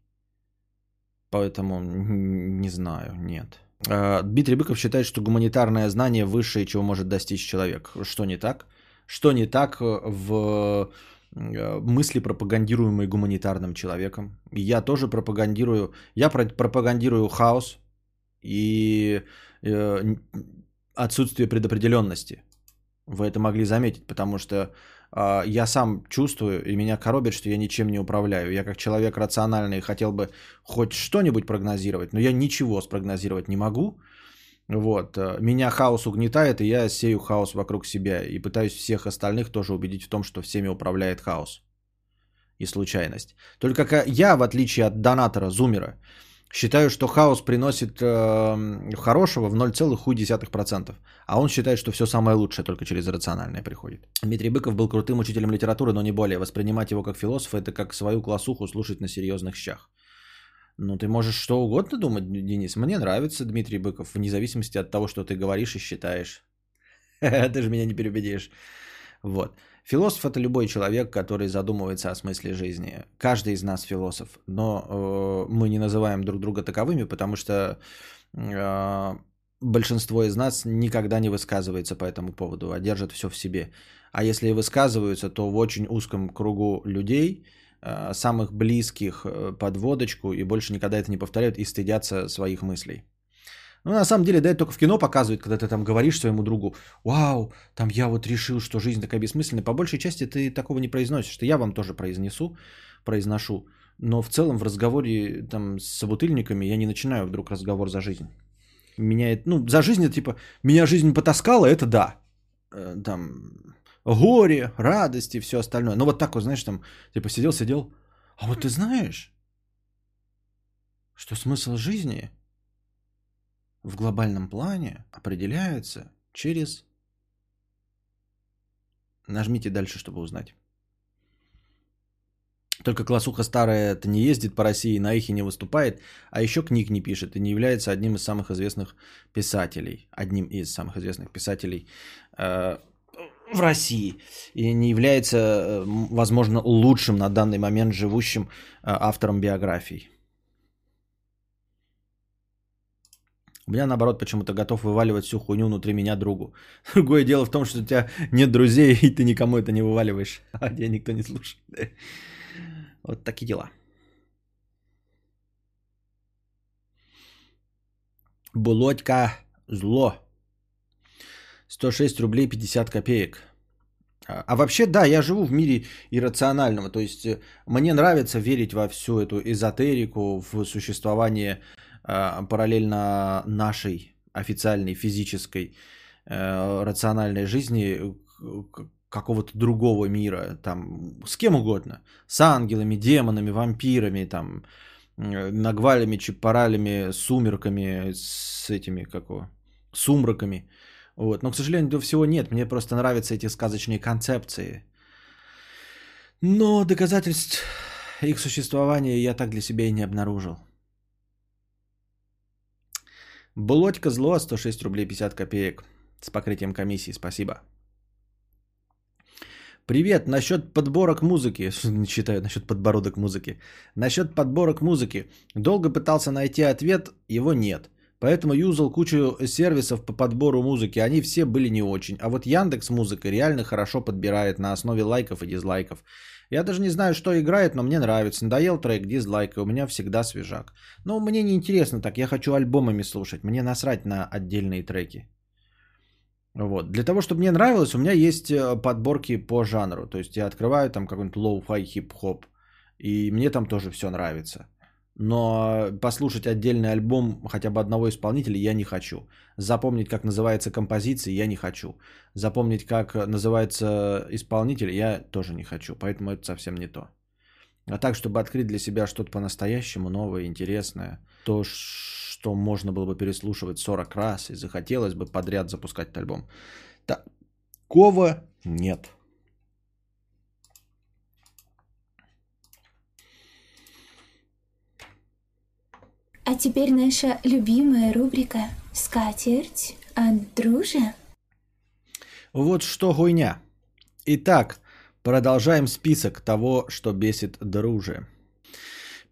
Поэтому не знаю, нет. Э, Дмитрий Быков считает, что гуманитарное знание высшее, чего может достичь человек. Что не так? Что не так в мысли, пропагандируемые гуманитарным человеком? Я тоже пропагандирую, я пропагандирую хаос и отсутствие предопределенности. Вы это могли заметить, потому что э, я сам чувствую, и меня коробит, что я ничем не управляю. Я как человек рациональный хотел бы хоть что-нибудь прогнозировать, но я ничего спрогнозировать не могу. Вот. Меня хаос угнетает, и я сею хаос вокруг себя. И пытаюсь всех остальных тоже убедить в том, что всеми управляет хаос и случайность. Только я, в отличие от донатора Зумера, считаю, что хаос приносит э, хорошего в ноль целых одна десятая процента. А он считает, что все самое лучшее только через рациональное приходит. Дмитрий Быков был крутым учителем литературы, но не более. Воспринимать его как философа – это как свою классуху слушать на серьезных щах. Ну, ты можешь что угодно думать, Денис. Мне нравится Дмитрий Быков, вне зависимости от того, что ты говоришь и считаешь. Ты же меня не переубедишь. Вот. Философ – это любой человек, который задумывается о смысле жизни. Каждый из нас философ, но э, мы не называем друг друга таковыми, потому что э, большинство из нас никогда не высказывается по этому поводу, а держит все в себе. А если и высказываются, то в очень узком кругу людей, э, самых близких э, под водочку, и больше никогда это не повторяют, и стыдятся своих мыслей. Ну, на самом деле, да, это только в кино показывают, когда ты там говоришь своему другу: «Вау, там я вот решил, что жизнь такая бессмысленная». По большей части ты такого не произносишь, что я вам тоже произнесу, произношу. Но в целом в разговоре там с собутыльниками я не начинаю вдруг разговор за жизнь. Меня, ну, за жизнь это типа «меня жизнь потаскала», это да. Там горе, радость и все остальное. Но вот так вот, знаешь, там типа сидел-сидел. А вот ты знаешь, что смысл жизни в глобальном плане определяется через... Нажмите дальше, чтобы узнать. Только классуха старая-то не ездит по России, на эхе не выступает, а еще книг не пишет и не является одним из самых известных писателей. Одним из самых известных писателей э, в России. И не является, возможно, лучшим на данный момент живущим э, автором биографий. У меня, наоборот, почему-то готов вываливать всю хуйню внутри меня другу. Другое дело в том, что у тебя нет друзей, и ты никому это не вываливаешь. А тебя никто не слушает. Вот такие дела. Булодька зло. сто шесть рублей пятьдесят копеек. А вообще, да, я живу в мире иррационального. То есть, мне нравится верить во всю эту эзотерику, в существование... параллельно нашей официальной физической э, рациональной жизни какого-то другого мира, там, с кем угодно, с ангелами, демонами, вампирами, там, нагвалями, чапаралями, сумерками, с этими, какого, сумраками, вот, но, к сожалению, этого всего нет, мне просто нравятся эти сказочные концепции, но доказательств их существования я так для себя и не обнаружил. Блодька зло, сто шесть рублей пятьдесят копеек. С покрытием комиссии, спасибо. Привет, насчет подборок музыки. Не читаю, насчет подбородок музыки. Насчет подборок музыки. Долго пытался найти ответ, его нет. Поэтому юзал кучу сервисов по подбору музыки. Они все были не очень. А вот Яндекс.Музыка реально хорошо подбирает на основе лайков и дизлайков. Я даже не знаю, что играет, но мне нравится. Надоел трек, дизлайк, и у меня всегда свежак. Но мне не интересно так, я хочу альбомами слушать. Мне насрать на отдельные треки. Вот. Для того, чтобы мне нравилось, у меня есть подборки по жанру. То есть я открываю там какой-нибудь лоу-фай, хип-хоп. И мне там тоже все нравится. Но послушать отдельный альбом хотя бы одного исполнителя я не хочу. Запомнить, как называется композиция, я не хочу. Запомнить, как называется исполнитель, я тоже не хочу. Поэтому это совсем не то. А так, чтобы открыть для себя что-то по-настоящему новое, интересное, то, что можно было бы переслушивать сорок раз и захотелось бы подряд запускать этот альбом, такого нет. А теперь наша любимая рубрика «Скатерть Андрюша». Вот что хуйня. Итак, продолжаем список того, что бесит друже.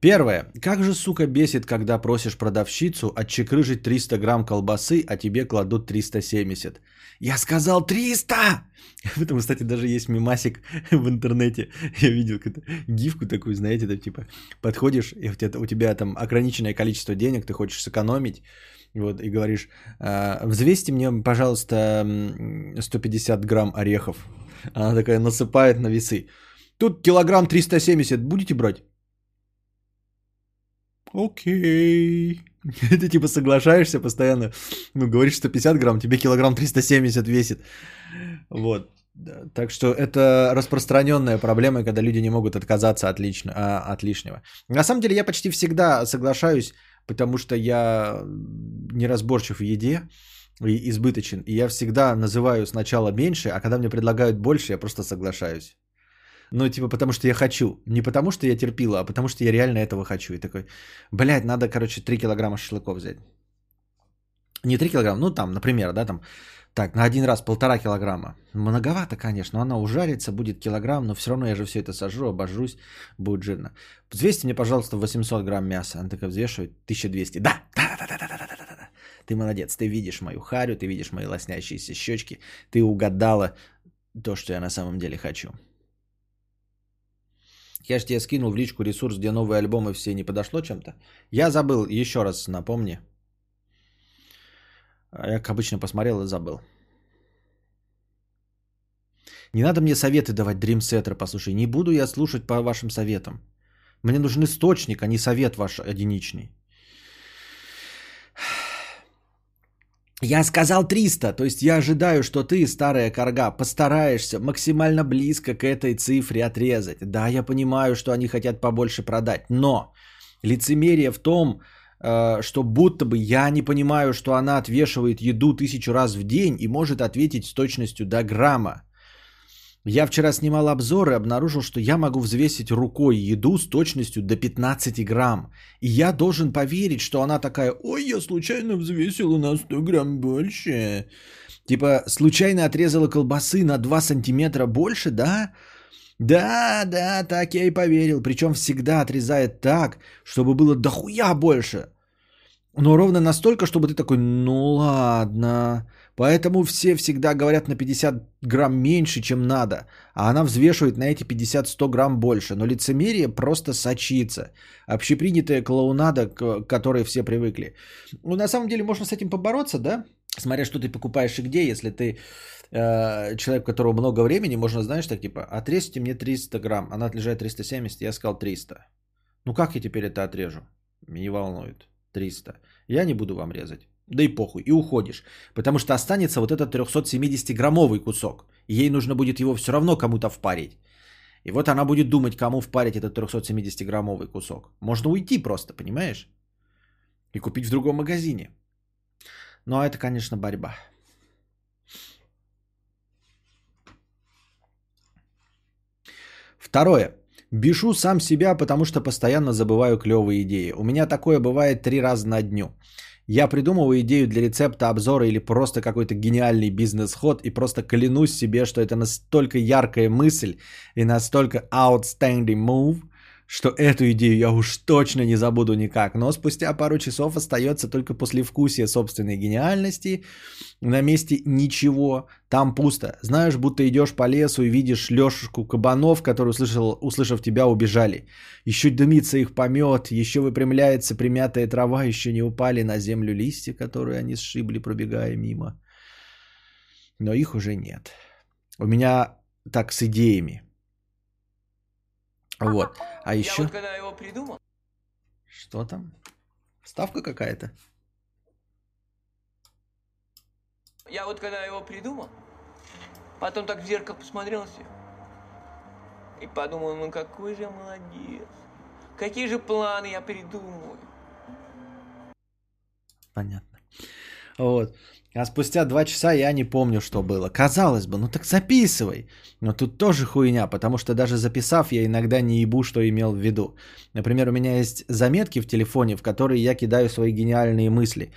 Первое. Как же, сука, бесит, когда просишь продавщицу отчекрыжить триста грамм колбасы, а тебе кладут триста семьдесят. Я сказал триста! В этом, кстати, даже есть мемасик в интернете. Я видел гифку такую, знаете, там, типа, подходишь, и у тебя, у тебя там ограниченное количество денег, ты хочешь сэкономить, вот, и говоришь: «Взвесьте мне, пожалуйста, сто пятьдесят грамм орехов». Она такая насыпает на весы. «Тут килограмм триста семьдесят, будете брать?» Окей. Ты типа соглашаешься постоянно, ну, говоришь сто пятьдесят грамм, тебе килограмм триста семьдесят весит. Вот. Так что это распространенная проблема, когда люди не могут отказаться от, лично, от лишнего. На самом деле я почти всегда соглашаюсь, потому что я неразборчив в еде и избыточен. И я всегда называю сначала меньше, а когда мне предлагают больше, я просто соглашаюсь. Ну, типа, потому что я хочу. Не потому что я терпила, а потому что я реально этого хочу. И такой, блядь, надо, короче, три килограмма шашлыков взять. Не три килограмма, ну, там, например, да, там, Так, на один раз полтора килограмма. Многовато, конечно. Она ужарится, будет килограмм, но все равно я же все это сожру, обожрусь, будет жирно. Взвесьте мне, пожалуйста, восемьсот грамм мяса. Она такая взвешивает тысяча двести. Да, да, да, да, да, да, да, да. Ты молодец, ты видишь мою харю, ты видишь мои лоснящиеся щечки. Ты угадала то, что я на самом деле хочу. Я же тебе скинул в личку ресурс, где новые альбомы все, не подошло чем-то. Я забыл, еще раз напомни. Я, как обычно, посмотрел и забыл. Не надо мне советы давать, дримсеттер, послушай. Не буду я слушать по вашим советам. Мне нужен источник, а не совет ваш единичный. Я сказал триста, то есть я ожидаю, что ты, старая карга, постараешься максимально близко к этой цифре отрезать. Да, я понимаю, что они хотят побольше продать, но лицемерие в том, что будто бы я не понимаю, что она отвешивает еду тысячу раз в день и может ответить с точностью до грамма. Я вчера снимал обзор и обнаружил, что я могу взвесить рукой еду с точностью до пятнадцати грамм. И я должен поверить, что она такая: ой, я случайно взвесила на сто грамм больше. Типа, случайно отрезала колбасы на два сантиметра больше, да? Да, да, так я и поверил. Причем всегда отрезает так, чтобы было дохуя больше. Но ровно настолько, чтобы ты такой: ну ладно. Поэтому все всегда говорят на пятьдесят грамм меньше, чем надо. А она взвешивает на эти пятьдесят-сто грамм больше. Но лицемерие просто сочится. Общепринятая клоунада, к которой все привыкли. Ну, на самом деле, можно с этим побороться, да? Смотря, что ты покупаешь и где. Если ты э, человек, у которого много времени, можно, знаешь, так типа: отрежьте мне триста грамм. Она отлежает триста семьдесят, я сказал триста. Ну, как я теперь это отрежу? Меня волнует. триста. Я не буду вам резать. Да и похуй, и уходишь. Потому что останется вот этот триста семидесятиграммовый кусок. Ей нужно будет его все равно кому-то впарить. И вот она будет думать, кому впарить этот триста семидесятиграммовый кусок. Можно уйти просто, понимаешь? И купить в другом магазине. Ну, а это, конечно, борьба. Второе. Бешу сам себя, потому что постоянно забываю клевые идеи. У меня такое бывает три раза на дню. Я придумываю идею для рецепта, обзора или просто какой-то гениальный бизнес-ход и просто клянусь себе, что это настолько яркая мысль и настолько outstanding move, что эту идею я уж точно не забуду никак. Но спустя пару часов остается только послевкусие собственной гениальности. На месте ничего, там пусто. Знаешь, будто идешь по лесу и видишь лёшку кабанов, которые, услышал, услышав тебя, убежали. Еще дымится их помет, еще выпрямляется примятая трава, еще не упали на землю листья, которые они сшибли, пробегая мимо. Но их уже нет. У меня так с идеями. Вот, а еще... Я вот когда его придумал... Что там? Ставка какая-то? Я вот когда его придумал, потом так в зеркало посмотрелся и подумал: ну какой же я молодец, какие же планы я придумываю. Понятно. Вот. А спустя два часа я не помню, что было. Казалось бы, ну так записывай. Но тут тоже хуйня, потому что даже записав, я иногда не ебу, что имел в виду. Например, у меня есть заметки в телефоне, в которые я кидаю свои гениальные мысли.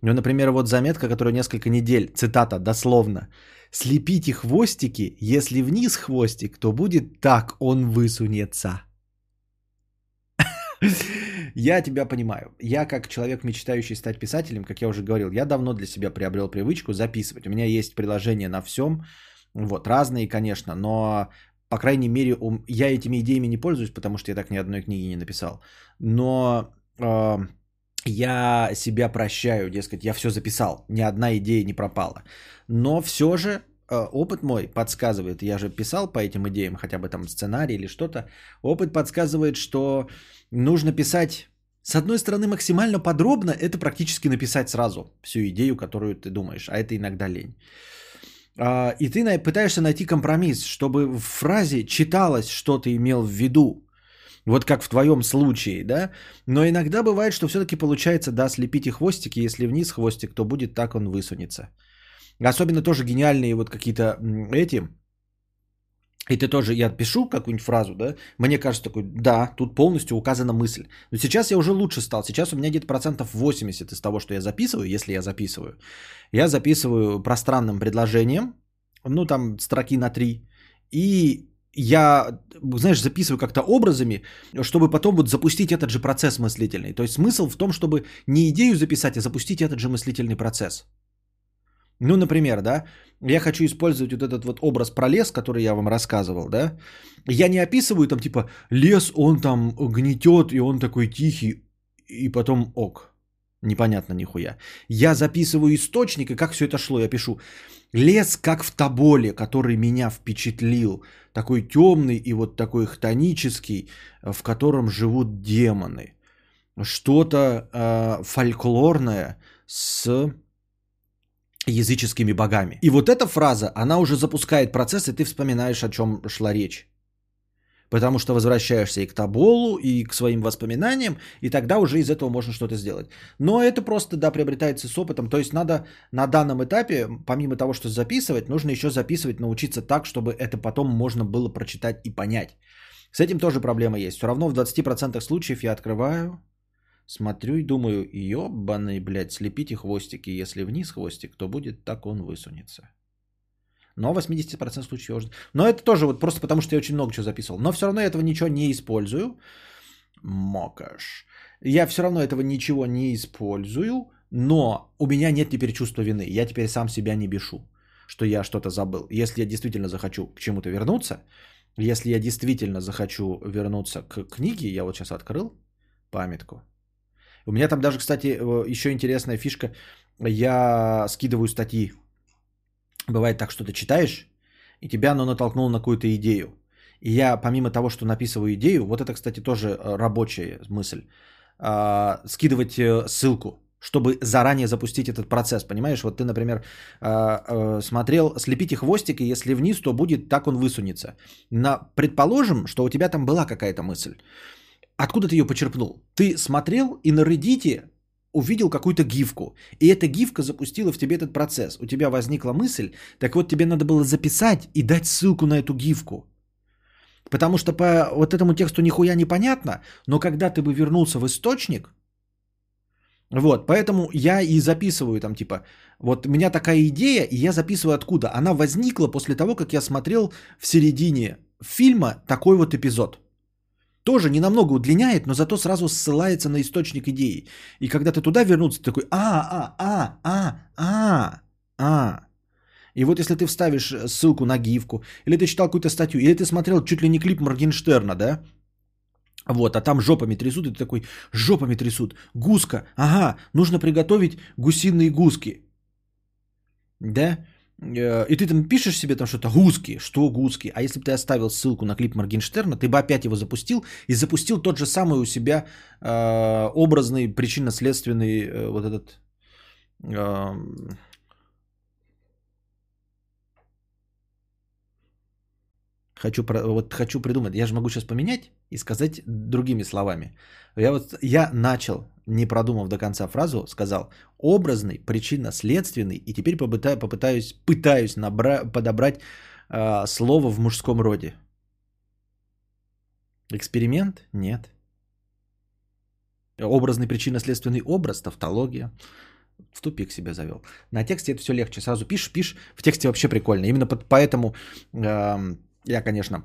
Ну, например, вот заметка, которая несколько недель, цитата, дословно. «Слепите хвостики, если вниз хвостик, то будет так, он высунется». Я тебя понимаю. Я как человек, мечтающий стать писателем, как я уже говорил, я давно для себя приобрел привычку записывать. У меня есть приложение на всем, вот, разные, конечно, но, по крайней мере, я этими идеями не пользуюсь, потому что я так ни одной книги не написал, но э, я себя прощаю, дескать, я все записал, ни одна идея не пропала, но все же... Опыт мой подсказывает, я же писал по этим идеям, хотя бы там сценарий или что-то, опыт подсказывает, что нужно писать, с одной стороны, максимально подробно, это практически написать сразу всю идею, которую ты думаешь, а это иногда лень. И ты пытаешься найти компромисс, чтобы в фразе читалось, что ты имел в виду. Вот как в твоем случае, да? Но иногда бывает, что все-таки получается, да, слепите хвостики, если вниз хвостик, то будет так, он высунется. Особенно тоже гениальные вот какие-то эти И ты тоже, я пишу какую-нибудь фразу, да, мне кажется такой, да, тут полностью указана мысль. Но сейчас я уже лучше стал, сейчас у меня где-то процентов восемьдесят из того, что я записываю, если я записываю. Я записываю пространным предложением, ну там строки на три, и я, знаешь, записываю как-то образами, чтобы потом вот запустить этот же процесс мыслительный. То есть смысл в том, чтобы не идею записать, а запустить этот же мыслительный процесс. Ну, например, да, я хочу использовать вот этот вот образ про лес, который я вам рассказывал, да. Я не описываю там типа лес, он там гнетет, и он такой тихий, и потом ок. Непонятно нихуя. Я записываю источник, и как все это шло, я пишу. Лес как в Тоболе, который меня впечатлил. Такой темный и вот такой хтонический, в котором живут демоны. Что-то э, фольклорное с... языческими богами. И вот эта фраза, она уже запускает процесс, и ты вспоминаешь, о чем шла речь. Потому что возвращаешься и к Тоболу, и к своим воспоминаниям, и тогда уже из этого можно что-то сделать. Но это просто, да, приобретается с опытом. То есть надо на данном этапе, помимо того, что записывать, нужно еще записывать, научиться так, чтобы это потом можно было прочитать и понять. С этим тоже проблема есть. Все равно в двадцати процентах случаев я открываю... Смотрю и думаю, ебаный, блядь, слепите хвостики. Если вниз хвостик, то будет так, он высунется. Но восемьдесят процентов случаев уже... Но это тоже вот просто потому, что я очень много чего записывал. Но все равно я этого ничего не использую. Мокаш. Я все равно этого ничего не использую, но у меня нет теперь чувства вины. Я теперь сам себя не бешу, что я что-то забыл. Если я действительно захочу к чему-то вернуться, если я действительно захочу вернуться к книге, я вот сейчас открыл памятку. У меня там даже, кстати, еще интересная фишка. Я скидываю статьи. Бывает так, что ты читаешь, и тебя оно натолкнуло на какую-то идею. И я, помимо того, что написываю идею, вот это, кстати, тоже рабочая мысль, скидывать ссылку, чтобы заранее запустить этот процесс. Понимаешь, вот ты, например, смотрел «Слепите хвостик», и если вниз, то будет так, он высунется. На, предположим, что у тебя там была какая-то мысль. Откуда ты ее почерпнул? Ты смотрел и на Reddit увидел какую-то гифку. И эта гифка запустила в тебе этот процесс. У тебя возникла мысль, так вот тебе надо было записать и дать ссылку на эту гифку. Потому что по вот этому тексту нихуя не понятно, но когда ты бы вернулся в источник, вот, поэтому я и записываю там типа, вот у меня такая идея, и я записываю откуда. Она возникла после того, как я смотрел в середине фильма такой вот эпизод. Тоже не намного удлиняет, но зато сразу ссылается на источник идеи. И когда ты туда вернуться, ты такой а, а, а, а, а, а. И вот если ты вставишь ссылку на гифку, или ты читал какую-то статью, или ты смотрел чуть ли не клип Моргенштерна, да? Вот, а там жопами трясут, и ты такой, жопами трясут, гуска, ага, нужно приготовить гусиные гуски. Да? И ты там пишешь себе там что-то, гуски, что гуски. А если бы ты оставил ссылку на клип Моргенштерна, ты бы опять его запустил и запустил тот же самый у себя э, образный, причинно-следственный э, вот этот... Э, хочу, вот хочу придумать, я же могу сейчас поменять и сказать другими словами. Я, вот, я начал, не продумав до конца фразу, сказал образный, причинно-следственный, и теперь попытаю, попытаюсь, пытаюсь набра- подобрать э, слово в мужском роде. Эксперимент? Нет. Образный, причинно-следственный образ, тавтология. В тупик себя завел. На тексте это все легче. Сразу пишешь, пишешь, в тексте вообще прикольно. Именно под, поэтому... Э, Я, конечно,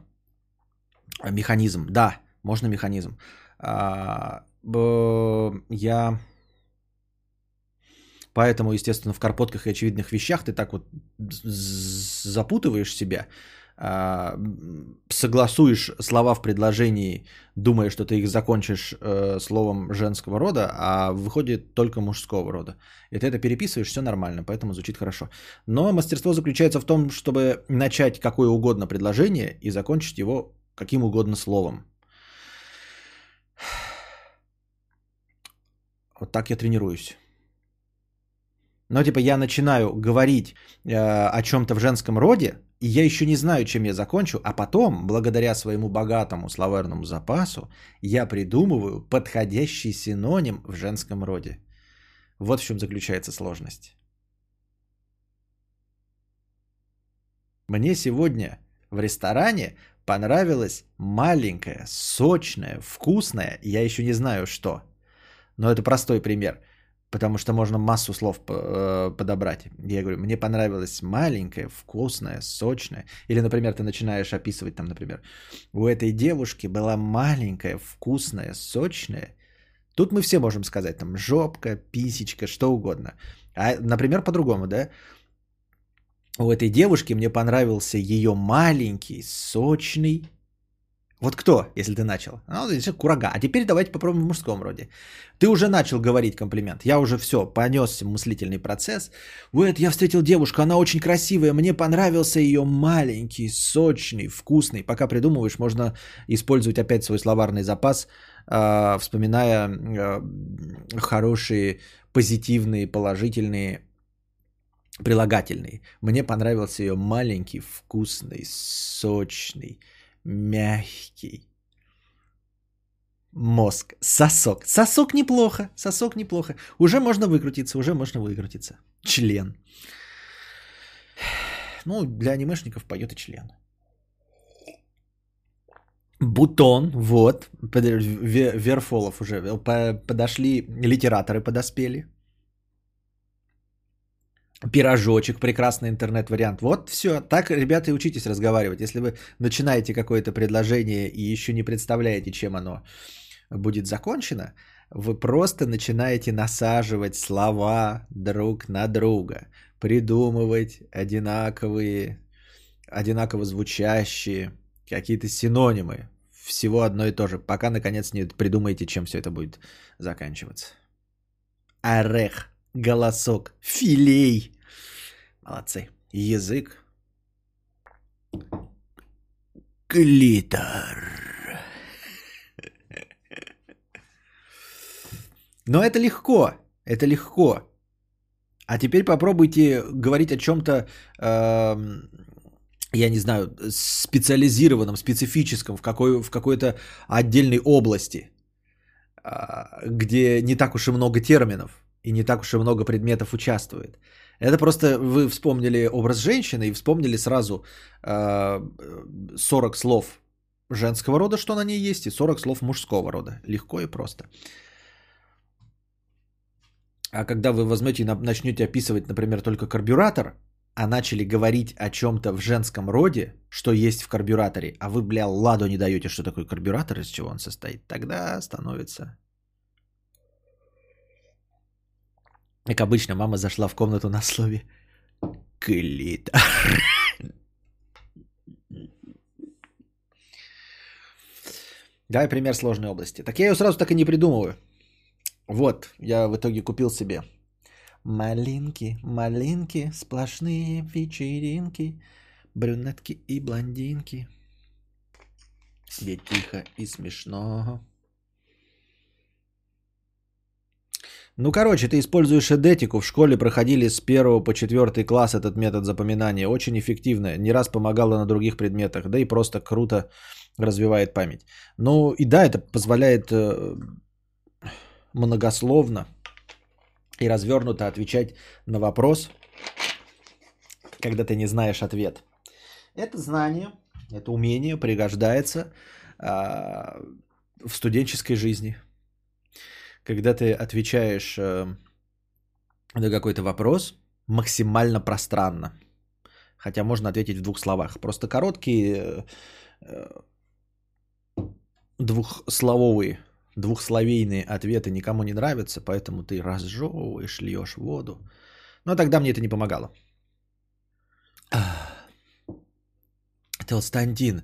механизм. Да, можно механизм. Я... Поэтому, естественно, в карпотках и очевидных вещах ты так вот запутываешь себя, согласуешь слова в предложении, думая, что ты их закончишь словом женского рода, а выходит только мужского рода. И ты это переписываешь, все нормально, поэтому звучит хорошо. Но мастерство заключается в том, чтобы начать какое угодно предложение и закончить его каким угодно словом. Вот так я тренируюсь. Но типа я начинаю говорить э, о чем-то в женском роде, и я еще не знаю, чем я закончу, а потом, благодаря своему богатому словарному запасу, я придумываю подходящий синоним в женском роде. Вот в чем заключается сложность. Мне сегодня в ресторане понравилось маленькое, сочное, вкусное, я еще не знаю что. Но это простой пример, потому что можно массу слов подобрать. Я говорю, мне понравилось маленькое, вкусное, сочное. Или, например, ты начинаешь описывать там, например, у этой девушки была маленькая, вкусная, сочная. Тут мы все можем сказать, там, жопка, писечка, что угодно. А, например, по-другому, да? У этой девушки мне понравился ее маленький, сочный. Вот кто, если ты начал? Ну, курага. А теперь давайте попробуем в мужском роде. Ты уже начал говорить комплимент. Я уже все, понес мыслительный процесс. Вот, я встретил девушку, она очень красивая. Мне понравился ее маленький, сочный, вкусный. Пока придумываешь, можно использовать опять свой словарный запас, э, вспоминая э, хорошие, позитивные, положительные прилагательные. Мне понравился ее маленький, вкусный, сочный, мягкий мозг. Сосок. Сосок неплохо. Сосок неплохо. Уже можно выкрутиться, уже можно выкрутиться. Член. Ну, для анимешников поет и член. Бутон. Вот. Верфолов уже. Подошли, литераторы подоспели. Пирожочек, прекрасный интернет-вариант. Вот все. Так, ребята, и учитесь разговаривать. Если вы начинаете какое-то предложение и еще не представляете, чем оно будет закончено, вы просто начинаете насаживать слова друг на друга, придумывать одинаковые, одинаково звучащие какие-то синонимы всего одно и то же, пока, наконец, не придумаете, чем все это будет заканчиваться. Орех. Голосок. Филей. Молодцы. Язык. Клитор. Но это легко. Это легко. А теперь попробуйте говорить о чем-то, э, я не знаю, специализированном, специфическом, в, какой, в какой-то отдельной области, э, где не так уж и много терминов. И не так уж и много предметов участвует. Это просто вы вспомнили образ женщины и вспомнили сразу э, сорок слов женского рода, что на ней есть, и сорок слов мужского рода. Легко и просто. А когда вы возьмете и начнете описывать, например, только карбюратор, а начали говорить о чем-то в женском роде, что есть в карбюраторе, а вы, бля, ладу не даете, что такое карбюратор, из чего он состоит, тогда становится... Как обычно, мама зашла в комнату на слове «клитор». Давай пример сложной области. Так я ее сразу так и не придумываю. Вот, я в итоге купил себе. Малинки, малинки, сплошные вечеринки, брюнетки и блондинки. Себе тихо и смешно. Ну, короче, ты используешь эдетику. В школе проходили с первого по четвертый класс этот метод запоминания. Очень эффективно. Не раз помогало на других предметах. Да и просто круто развивает память. Ну, и да, это позволяет многословно и развернуто отвечать на вопрос, когда ты не знаешь ответ. Это знание, это умение пригождается в студенческой жизни. Когда ты отвечаешь э, на какой-то вопрос максимально пространно. Хотя можно ответить в двух словах. Просто короткие, э, двухслововые, двухсловейные ответы никому не нравятся, поэтому ты разжевываешь, льешь воду. Но тогда мне это не помогало. Толстантин,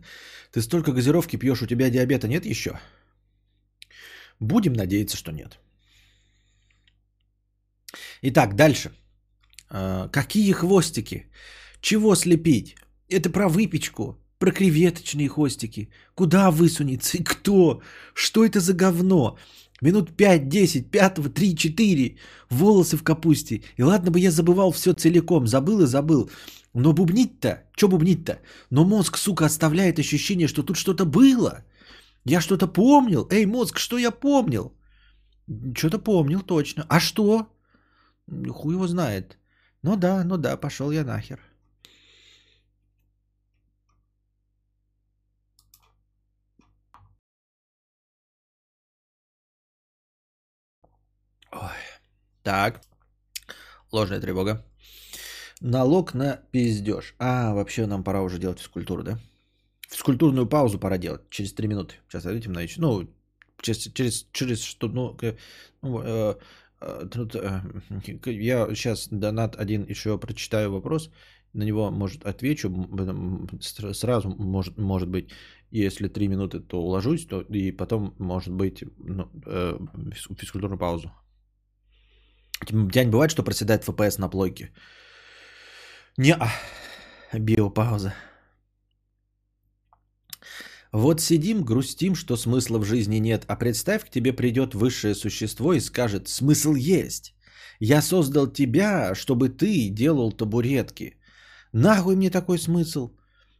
ты столько газировки пьешь, у тебя диабета нет еще? Будем надеяться, что нет. Итак, дальше. Какие хвостики? Чего слепить? Это про выпечку, про креветочные хвостики. Куда высунется и кто? Что это за говно? Минут пять-десять, пятого, три, четыре. Волосы в капусте. И ладно бы я забывал все целиком. Забыл и забыл. Но бубнить-то? Че бубнить-то? Но мозг, сука, оставляет ощущение, что тут что-то было. Я что-то помнил? Эй, мозг, что я помнил? Что-то помнил, точно. А что? Хуй его знает. Ну да, ну да, пошел я нахер. Ой. Так. Ложная тревога. Налог на пиздеж. А, вообще нам пора уже делать физкультуру, да? Физкультурную паузу пора делать. Через три минуты. Сейчас ответим на еще. Ну, через, через, через что... Ну, ну э, тут, э, я сейчас донат один еще прочитаю вопрос. На него, может, отвечу. Сразу, может, может быть, если три минуты, то уложусь. То, и потом, может быть, ну, э, физкультурную паузу. Дянь, бывает, что проседает эф пэ эс на плойке? Не-а. Биопауза. Вот сидим, грустим, что смысла в жизни нет. А представь, к тебе придет высшее существо и скажет: смысл есть. Я создал тебя, чтобы ты делал табуретки. Нахуй мне такой смысл?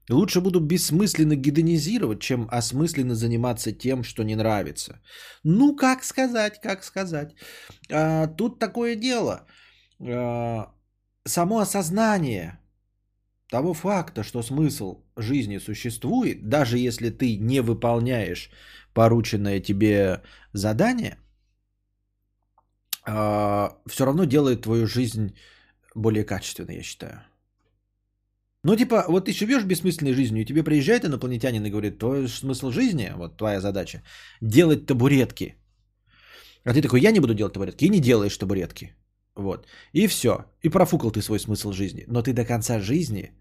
Лучше буду бессмысленно гедонизировать, чем осмысленно заниматься тем, что не нравится. Ну, как сказать, как сказать. А, тут такое дело. А, само осознание того факта, что смысл жизни существует, даже если ты не выполняешь порученное тебе задание, а, все равно делает твою жизнь более качественной, я считаю. Ну, типа, вот ты живешь бессмысленной жизнью, и тебе приезжает инопланетянин и говорит: твой смысл жизни, вот твоя задача, делать табуретки. А ты такой: я не буду делать табуретки, и не делаешь табуретки. Вот. И все. И профукал ты свой смысл жизни. Но ты до конца жизни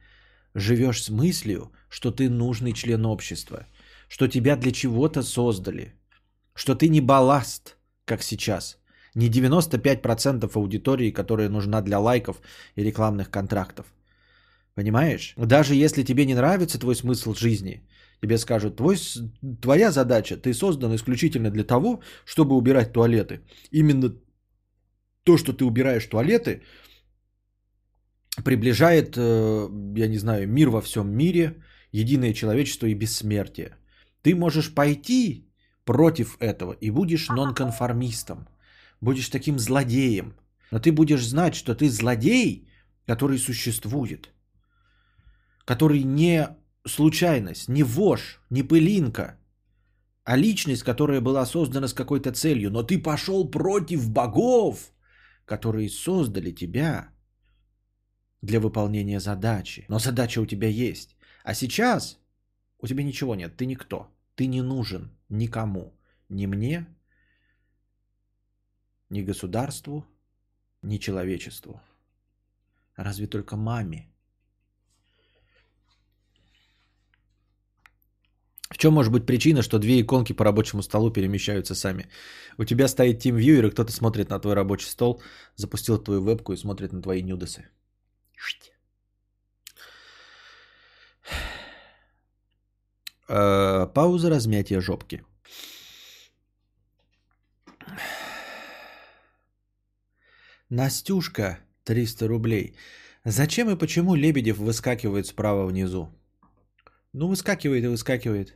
живешь с мыслью, что ты нужный член общества, что тебя для чего-то создали, что ты не балласт, как сейчас, не девяносто пять процентов аудитории, которая нужна для лайков и рекламных контрактов. Понимаешь? Даже если тебе не нравится твой смысл жизни, тебе скажут: твой, твоя задача, ты создан исключительно для того, чтобы убирать туалеты. Именно то, что ты убираешь туалеты, приближает, я не знаю, мир во всем мире, единое человечество и бессмертие. Ты можешь пойти против этого и будешь нонконформистом, будешь таким злодеем. Но ты будешь знать, что ты злодей, который существует, который не случайность, не вошь, не пылинка, а личность, которая была создана с какой-то целью. Но ты пошел против богов, которые создали тебя для выполнения задачи. Но задача у тебя есть. А сейчас у тебя ничего нет, ты никто. Ты не нужен никому. Ни мне, ни государству, ни человечеству. Разве только маме. В чем может быть причина, что две иконки по рабочему столу перемещаются сами? У тебя стоит TeamViewer, и кто-то смотрит на твой рабочий стол, запустил твою вебку и смотрит на твои нюдесы. Пауза размятия жопки. Настюшка, триста рублей. Зачем и почему Лебедев выскакивает справа внизу? Ну, выскакивает и выскакивает.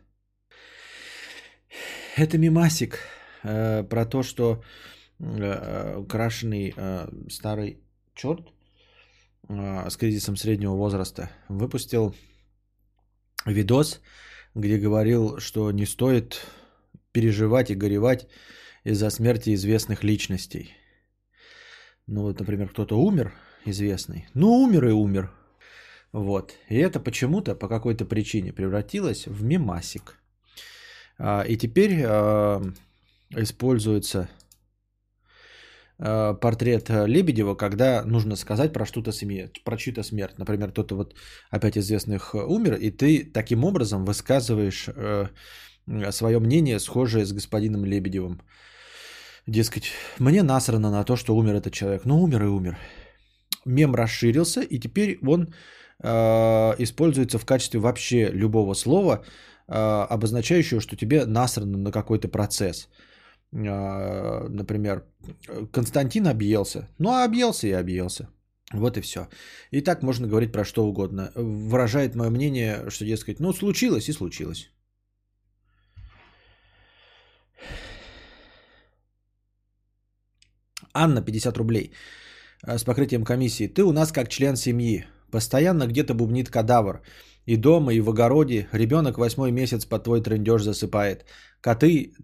Это мемасик э, про то, что э, украшенный э, старый черт э, с кризисом среднего возраста выпустил видос, где говорил, что не стоит переживать и горевать из-за смерти известных личностей. Ну, вот, например, кто-то умер известный. Ну, умер и умер. Вот. И это почему-то, по какой-то причине превратилось в мемасик. И теперь используется портрет Лебедева, когда нужно сказать про что-то смерть, про чью-то смерть. Например, кто-то вот опять известных умер, и ты таким образом высказываешь свое мнение, схожее с господином Лебедевым. Дескать, мне насрано на то, что умер этот человек. Ну, умер и умер. Мем расширился, и теперь он используется в качестве вообще любого слова, обозначающего, что тебе насрано на какой-то процесс. Например, Константин объелся. Ну, а объелся и объелся. Вот и все. И так можно говорить про что угодно. Выражает мое мнение, что, дескать, ну, случилось и случилось. Анна, пятьдесят рублей. С покрытием комиссии. Ты у нас как член семьи. Постоянно где-то бубнит кадавр. И дома, и в огороде. Ребенок восьмой месяц под твой трындеж засыпает. Коты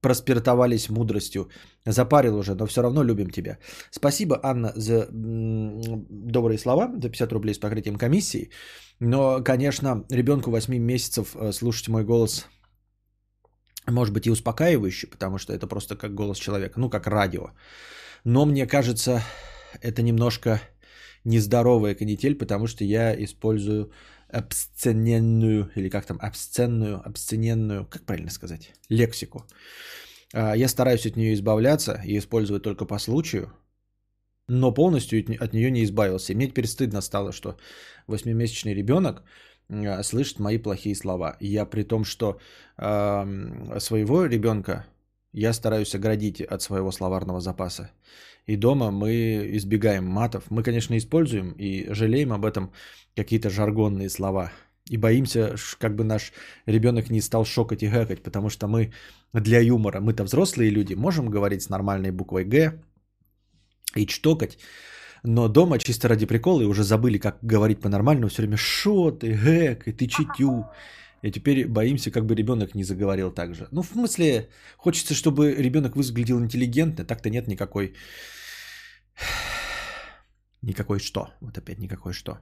проспиртовались мудростью. Запарил уже, но все равно любим тебя. Спасибо, Анна, за добрые слова, за пятьдесят рублей с покрытием комиссии. Но, конечно, ребенку восьми месяцев слушать мой голос может быть и успокаивающий, потому что это просто как голос человека, ну, как радио. Но мне кажется, это немножко нездоровая канитель, потому что я использую абсцененную, или как там, абсценную, абсцененную, как правильно сказать, лексику. Я стараюсь от нее избавляться и использовать только по случаю, но полностью от нее не избавился. И мне теперь стыдно стало, что восьмимесячный ребенок слышит мои плохие слова. И я при том, что э, своего ребенка я стараюсь оградить от своего словарного запаса. И дома мы избегаем матов. Мы, конечно, используем и жалеем об этом какие-то жаргонные слова. И боимся, как бы наш ребенок не стал шокать и гэкать, потому что мы для юмора, мы-то взрослые люди, можем говорить с нормальной буквой «Г» и чтокать, но дома чисто ради прикола и уже забыли, как говорить по-нормальному, все время «шо ты, гэк, и ты читю». И теперь боимся, как бы ребенок не заговорил так же. Ну, в смысле, хочется, чтобы ребенок выглядел интеллигентно, так-то нет никакой... Никакой что? Вот опять никакой что.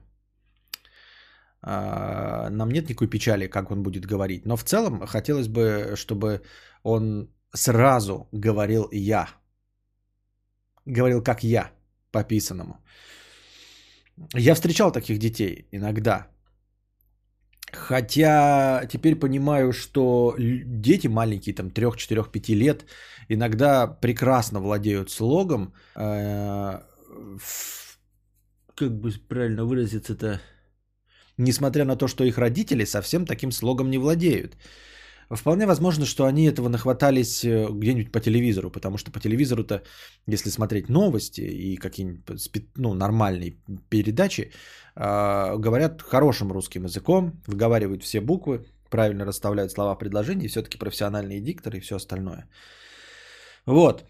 А, нам нет никакой печали, как он будет говорить. Но в целом хотелось бы, чтобы он сразу говорил «я». Говорил как «я» по писаному. Я встречал таких детей иногда. Хотя теперь понимаю, что дети маленькие, там три-четыре-пять лет, иногда прекрасно владеют слогом. Э, в, как бы правильно выразиться-то? Несмотря на то, что их родители совсем таким слогом не владеют. Вполне возможно, что они этого нахватались где-нибудь по телевизору, потому что по телевизору-то, если смотреть новости и какие-нибудь ну, нормальные передачи, э, говорят хорошим русским языком, выговаривают все буквы, правильно расставляют слова в предложении, все-таки профессиональные дикторы и все остальное. Вот.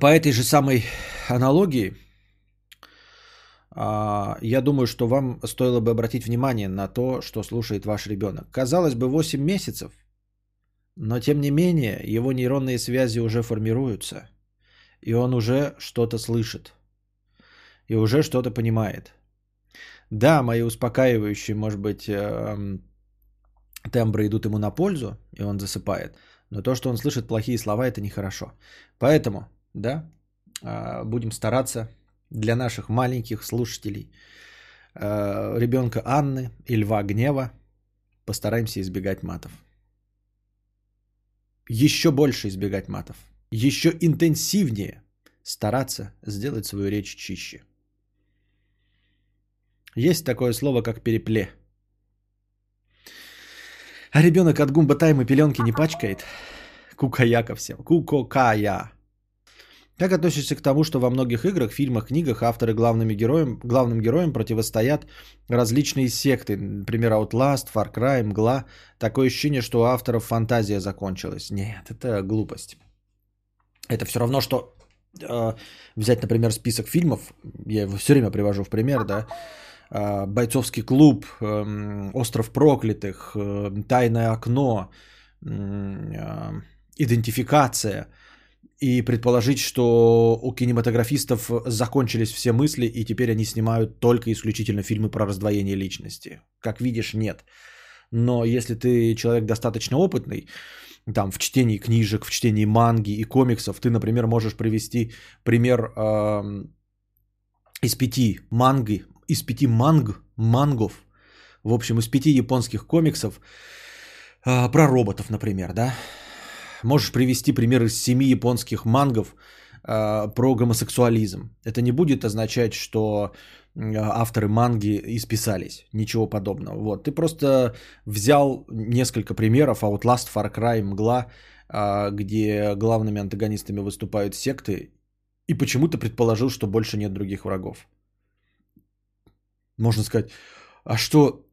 По этой же самой аналогии, я думаю, что вам стоило бы обратить внимание на то, что слушает ваш ребенок. Казалось бы, восемь месяцев, но тем не менее его нейронные связи уже формируются, и он уже что-то слышит, и уже что-то понимает. Да, мои успокаивающие, может быть, тембры идут ему на пользу, и он засыпает, но то, что он слышит плохие слова, это нехорошо. Поэтому, да, будем стараться... Для наших маленьких слушателей, э, ребенка Анны и Льва Гнева, постараемся избегать матов. Еще больше избегать матов. Еще интенсивнее стараться сделать свою речь чище. Есть такое слово, как перепле. А ребенок от гумба тайма пеленки не пачкает. Кукаяка всем. Кукокая. Как относишься к тому, что во многих играх, фильмах, книгах авторы главными героям, главным героям противостоят различные секты, например, Outlast, Far Cry, Мгла? Такое ощущение, что у авторов фантазия закончилась. Нет, это глупость. Это все равно, что э, взять, например, список фильмов, я его все время привожу в пример, да, э, «Бойцовский клуб», э, «Остров проклятых», э, «Тайное окно», э, «Идентификация». И предположить, что у кинематографистов закончились все мысли, и теперь они снимают только исключительно фильмы про раздвоение личности. Как видишь, нет. Но если ты человек достаточно опытный, там, в чтении книжек, в чтении манги и комиксов, ты, например, можешь привести пример э, из пяти манги, из пяти манг, мангов, в общем, из пяти японских комиксов э, про роботов, например, да? Можешь привести пример из семи японских мангов э, про гомосексуализм. Это не будет означать, что авторы манги исписались. Ничего подобного. Вот. Ты просто взял несколько примеров. Outlast, Far Cry, Мгла, э, где главными антагонистами выступают секты. И почему-то предположил, что больше нет других врагов. Можно сказать, а что...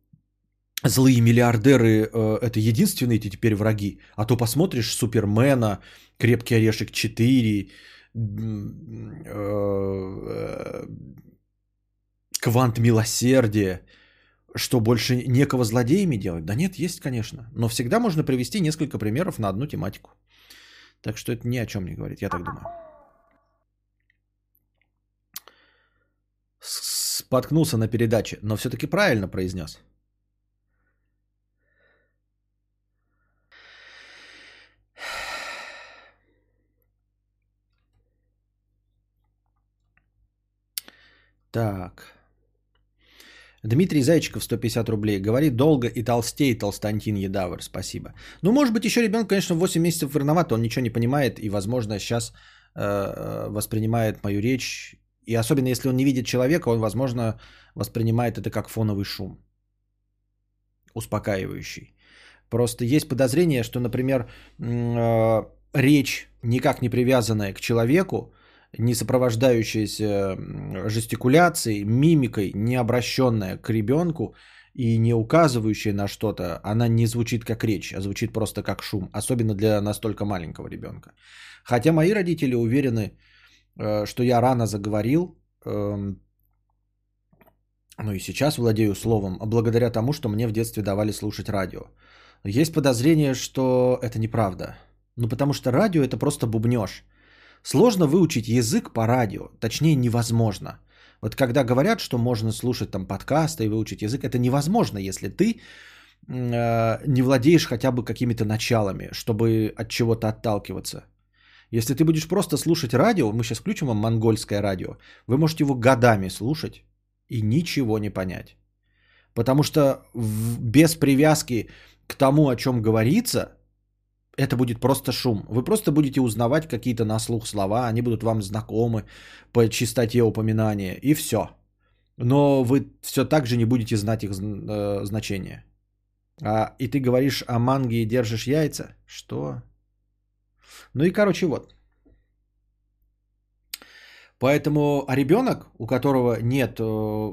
Злые миллиардеры э, – это единственные эти теперь враги. А то посмотришь «Супермена», «Крепкий орешек четыре», э, «Квант милосердия». Что, больше некого злодеями делать? Да нет, есть, конечно. Но всегда можно привести несколько примеров на одну тематику. Так что это ни о чем не говорит, я так думаю. Споткнулся на передаче, но все-таки правильно произнес. Так. Дмитрий Зайчиков, сто пятьдесят рублей. Говорит долго и толстеет Толстантин Едавр. Спасибо. Ну, может быть, еще ребенок, конечно, в восемь месяцев виноват. Он ничего не понимает и, возможно, сейчас э, воспринимает мою речь. И особенно, если он не видит человека, он, возможно, воспринимает это как фоновый шум. Успокаивающий. Просто есть подозрение, что, например, э, речь, никак не привязанная к человеку, не сопровождающаяся жестикуляцией, мимикой, не обращенная к ребенку и не указывающая на что-то, она не звучит как речь, а звучит просто как шум, особенно для настолько маленького ребенка. Хотя мои родители уверены, что я рано заговорил, ну и сейчас владею словом, благодаря тому, что мне в детстве давали слушать радио. Есть подозрение, что это неправда. Ну потому что радио это просто бубнёж. Сложно выучить язык по радио, точнее невозможно. Вот когда говорят, что можно слушать там подкасты и выучить язык, это невозможно, если ты э, не владеешь хотя бы какими-то началами, чтобы от чего-то отталкиваться. Если ты будешь просто слушать радио, мы сейчас включим вам монгольское радио, вы можете его годами слушать и ничего не понять. Потому что в, без привязки к тому, о чем говорится, это будет просто шум. Вы просто будете узнавать какие-то на слух слова, они будут вам знакомы по частоте упоминания, и все. Но вы все так же не будете знать их э, значение. А, и ты говоришь о манге и держишь яйца? Что? Ну и короче вот. Поэтому а ребенок, у которого нет э,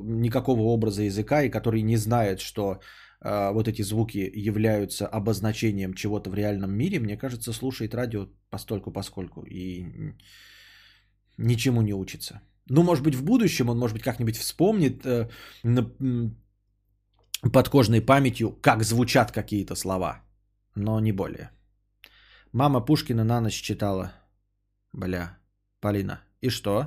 никакого образа языка и который не знает, что... вот эти звуки являются обозначением чего-то в реальном мире, мне кажется, слушает радио постольку-поскольку и ничему не учится. Ну, может быть, в будущем он, может быть, как-нибудь вспомнит э, подкожной памятью, как звучат какие-то слова, но не более. Мама Пушкина на ночь читала. Бля, Полина. И что?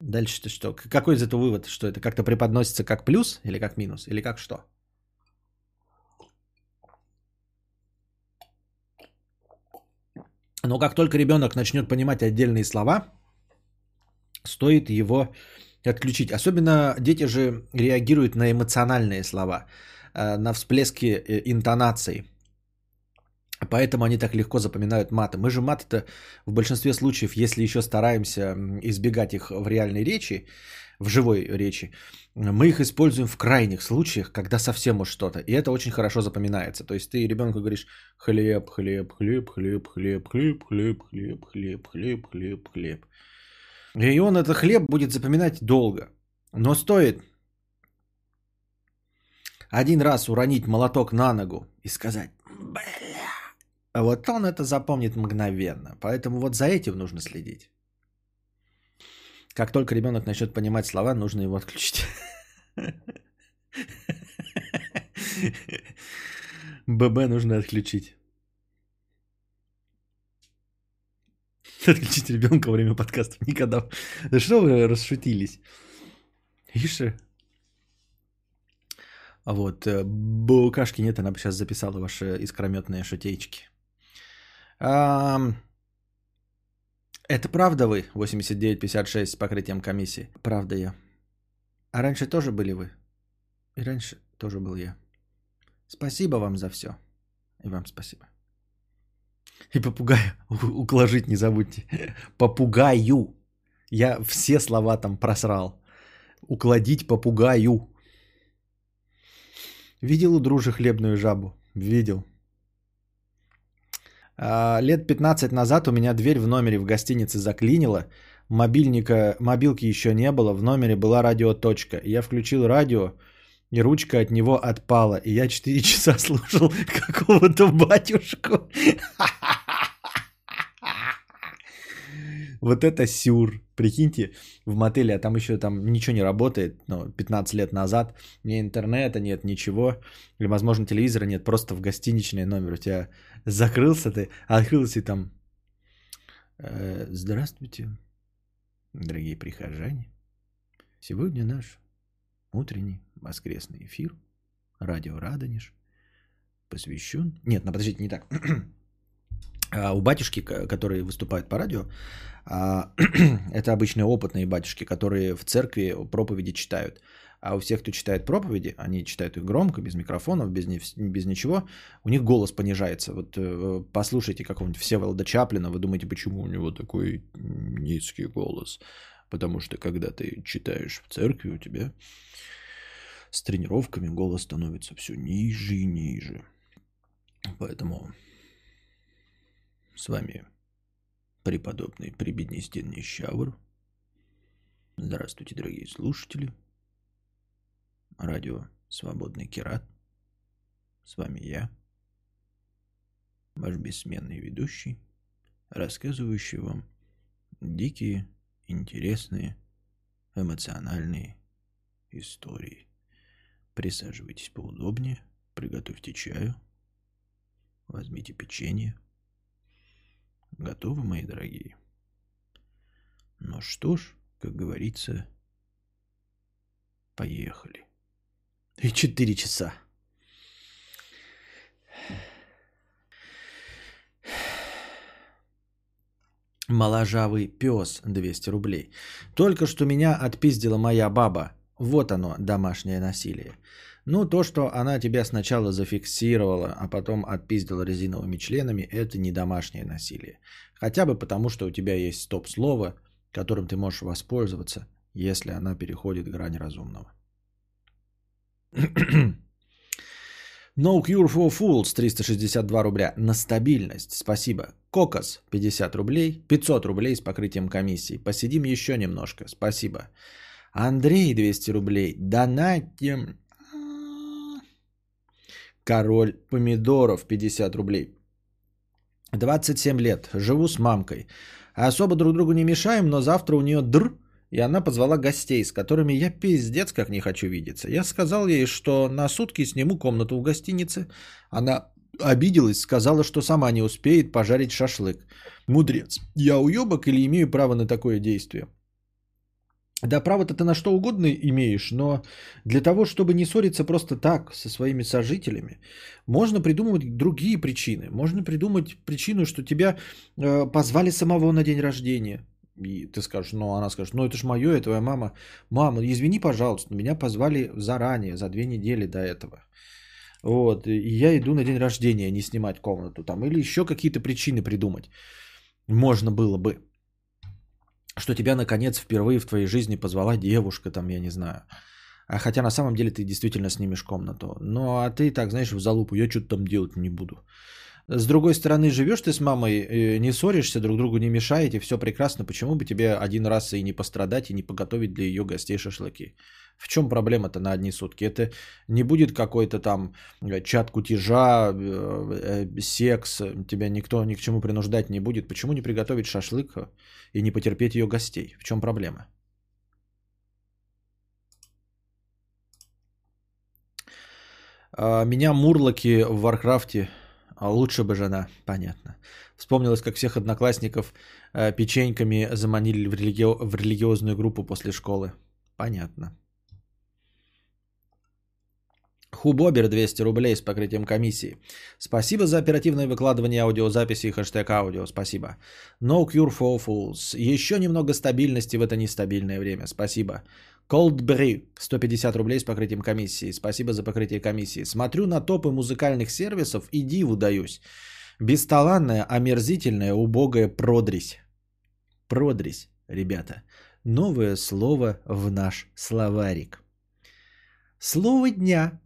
Дальше-то что? Какой из этого вывод, что это как-то преподносится как плюс или как минус, или как что? Но как только ребенок начнет понимать отдельные слова, стоит его отключить. Особенно дети же реагируют на эмоциональные слова, на всплески интонаций. Поэтому они так легко запоминают маты. Мы же маты-то в большинстве случаев, если еще стараемся избегать их в реальной речи, в живой речи, мы их используем в крайних случаях, когда совсем уж что-то. И это очень хорошо запоминается. То есть ты ребенку говоришь хлеб, хлеб, хлеб, хлеб, хлеб, хлеб, хлеб, хлеб, хлеб, хлеб, хлеб, хлеб. И он этот хлеб будет запоминать долго. Но стоит один раз уронить молоток на ногу и сказать «бля». Вот он это запомнит мгновенно. Поэтому вот за этим нужно следить. Как только ребенок начнет понимать слова, нужно его отключить. ББ нужно отключить. Отключить ребенка во время подкастов никогда. Да что вы расшутились? Иши. А вот Букашки нет, она бы сейчас записала ваши искрометные шутеечки. Это правда вы? восемьдесят девять пятьдесят шесть с покрытием комиссии. Правда я. А раньше тоже были вы? И раньше тоже был я. Спасибо вам за все. И вам спасибо. И попугаю уложить не забудьте. Попугаю. Я все слова там просрал. Укладить попугаю. Видел у дружи хлебную жабу? Видел. Лет пятнадцать назад у меня дверь в номере в гостинице заклинила, мобильника, мобилки еще не было, в номере была радиоточка. Я включил радио, и ручка от него отпала, и я четыре часа слушал какого-то батюшку. Вот это сюр. Прикиньте, в мотеле, а там еще там ничего не работает, ну, пятнадцать лет назад, ни интернета нет, ничего, или, возможно, телевизора нет, просто в гостиничный номер у тебя закрылся ты, открылся и там, э, здравствуйте, дорогие прихожане, сегодня наш утренний воскресный эфир, радио Радонеж, посвящен, нет, ну, подождите, не так, у батюшки, которые выступают по радио, это обычные опытные батюшки, которые в церкви проповеди читают. А у всех, кто читает проповеди, они читают их громко, без микрофонов, без, без ничего, у них голос понижается. Вот послушайте какого-нибудь Всеволода Чаплина, вы думаете, почему у него такой низкий голос? Потому что, когда ты читаешь в церкви, у тебя с тренировками голос становится все ниже и ниже. Поэтому... С вами преподобный Прибеднестин Нищавр. Здравствуйте, дорогие слушатели. Радио Свободный Кират. С вами я, ваш бессменный ведущий, рассказывающий вам дикие, интересные, эмоциональные истории. Присаживайтесь поудобнее, приготовьте чаю, возьмите печенье. Готовы, мои дорогие? Ну что ж, как говорится, поехали. И четыре часа. Моложавый пес, двести рублей. Только что меня отпиздила моя баба. Вот оно, домашнее насилие. Ну, то, что она тебя сначала зафиксировала, а потом отпиздила резиновыми членами, это не домашнее насилие. Хотя бы потому, что у тебя есть стоп-слово, которым ты можешь воспользоваться, если она переходит грань разумного. No Cure for Fools, триста шестьдесят два рубля. На стабильность, спасибо. Кокос, пятьдесят рублей. пятьсот рублей с покрытием комиссии. Посидим еще немножко, спасибо. Андрей, двести рублей. Донатим... Король помидоров, пятьдесят рублей. двадцать семь лет. Живу с мамкой. Особо друг другу не мешаем, но завтра у нее др, и она позвала гостей, с которыми я пиздец как не хочу видеться. Я сказал ей, что на сутки сниму комнату в гостинице. Она обиделась, сказала, что сама не успеет пожарить шашлык. Мудрец, я уебок или имею право на такое действие? Да, право-то ты на что угодно имеешь, но для того, чтобы не ссориться просто так со своими сожителями, можно придумывать другие причины. Можно придумать причину, что тебя э, позвали самого на день рождения. И ты скажешь, ну, она скажет, ну, это ж мое, это твоя мама. Мама, извини, пожалуйста, но меня позвали заранее, за две недели до этого. Вот, и я иду на день рождения, не снимать комнату там. Или еще какие-то причины придумать можно было бы. Что тебя, наконец, впервые в твоей жизни позвала девушка, там, я не знаю. А хотя на самом деле ты действительно снимешь комнату. Ну, а ты так, знаешь, в залупу, я что-то там делать не буду. С другой стороны, живешь ты с мамой, не ссоришься, друг другу не мешаете, все прекрасно. Почему бы тебе один раз и не пострадать, и не подготовить для ее гостей шашлыки? В чем проблема-то на одни сутки? Это не будет какой-то там чат кутежа, секс, тебя никто ни к чему принуждать не будет. Почему не приготовить шашлык и не потерпеть ее гостей? В чем проблема? Меня мурлоки в Варкрафте... А лучше бы жена, понятно. Вспомнилось, как всех одноклассников э, печеньками заманили в, религи... в религиозную группу после школы. Понятно. Хубобер, двести рублей с покрытием комиссии. Спасибо за оперативное выкладывание аудиозаписи и хэштег аудио. Спасибо. No Cure for Fools. Еще немного стабильности в это нестабильное время. Спасибо. Coldberry, сто пятьдесят рублей с покрытием комиссии. Спасибо за покрытие комиссии. Смотрю на топы музыкальных сервисов и диву даюсь. Бесталанная, омерзительная, убогая продрись. Продрись, ребята. Новое слово в наш словарик. Слово дня.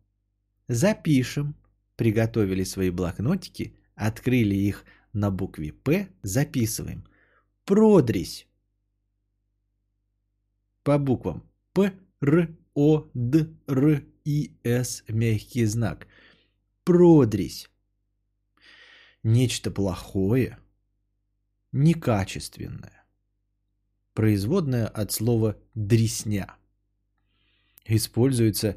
Запишем. Приготовили свои блокнотики, открыли их на букве «П», записываем. Продрись. По буквам П, Р, О, Д, Р, И, С, мягкий знак. Продрись. Нечто плохое, некачественное, производная от слова «дресня». Используется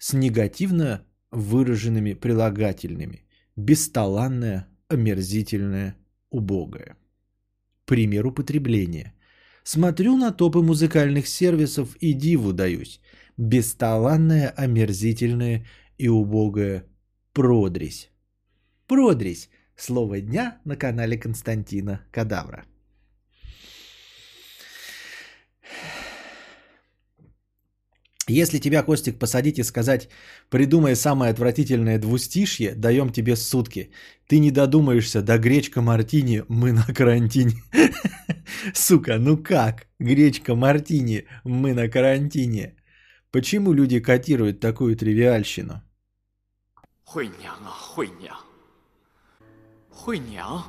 с негативно выраженными прилагательными: бесталанная, омерзительная, убогая. Пример употребления. Смотрю на топы музыкальных сервисов и диву даюсь. Бесталанная, омерзительная и убогая продрись. Продрись. Слово дня на канале Константина Кадавра. Если тебя, Костик, посадить и сказать: придумай самое отвратительное двустишье, даем тебе сутки. Ты не додумаешься, да гречка мартини, мы на карантине. Сука, ну как? Гречка мартини, мы на карантине. Почему люди котируют такую тривиальщину? Хуйнян, а хуйнян. Хуйнян.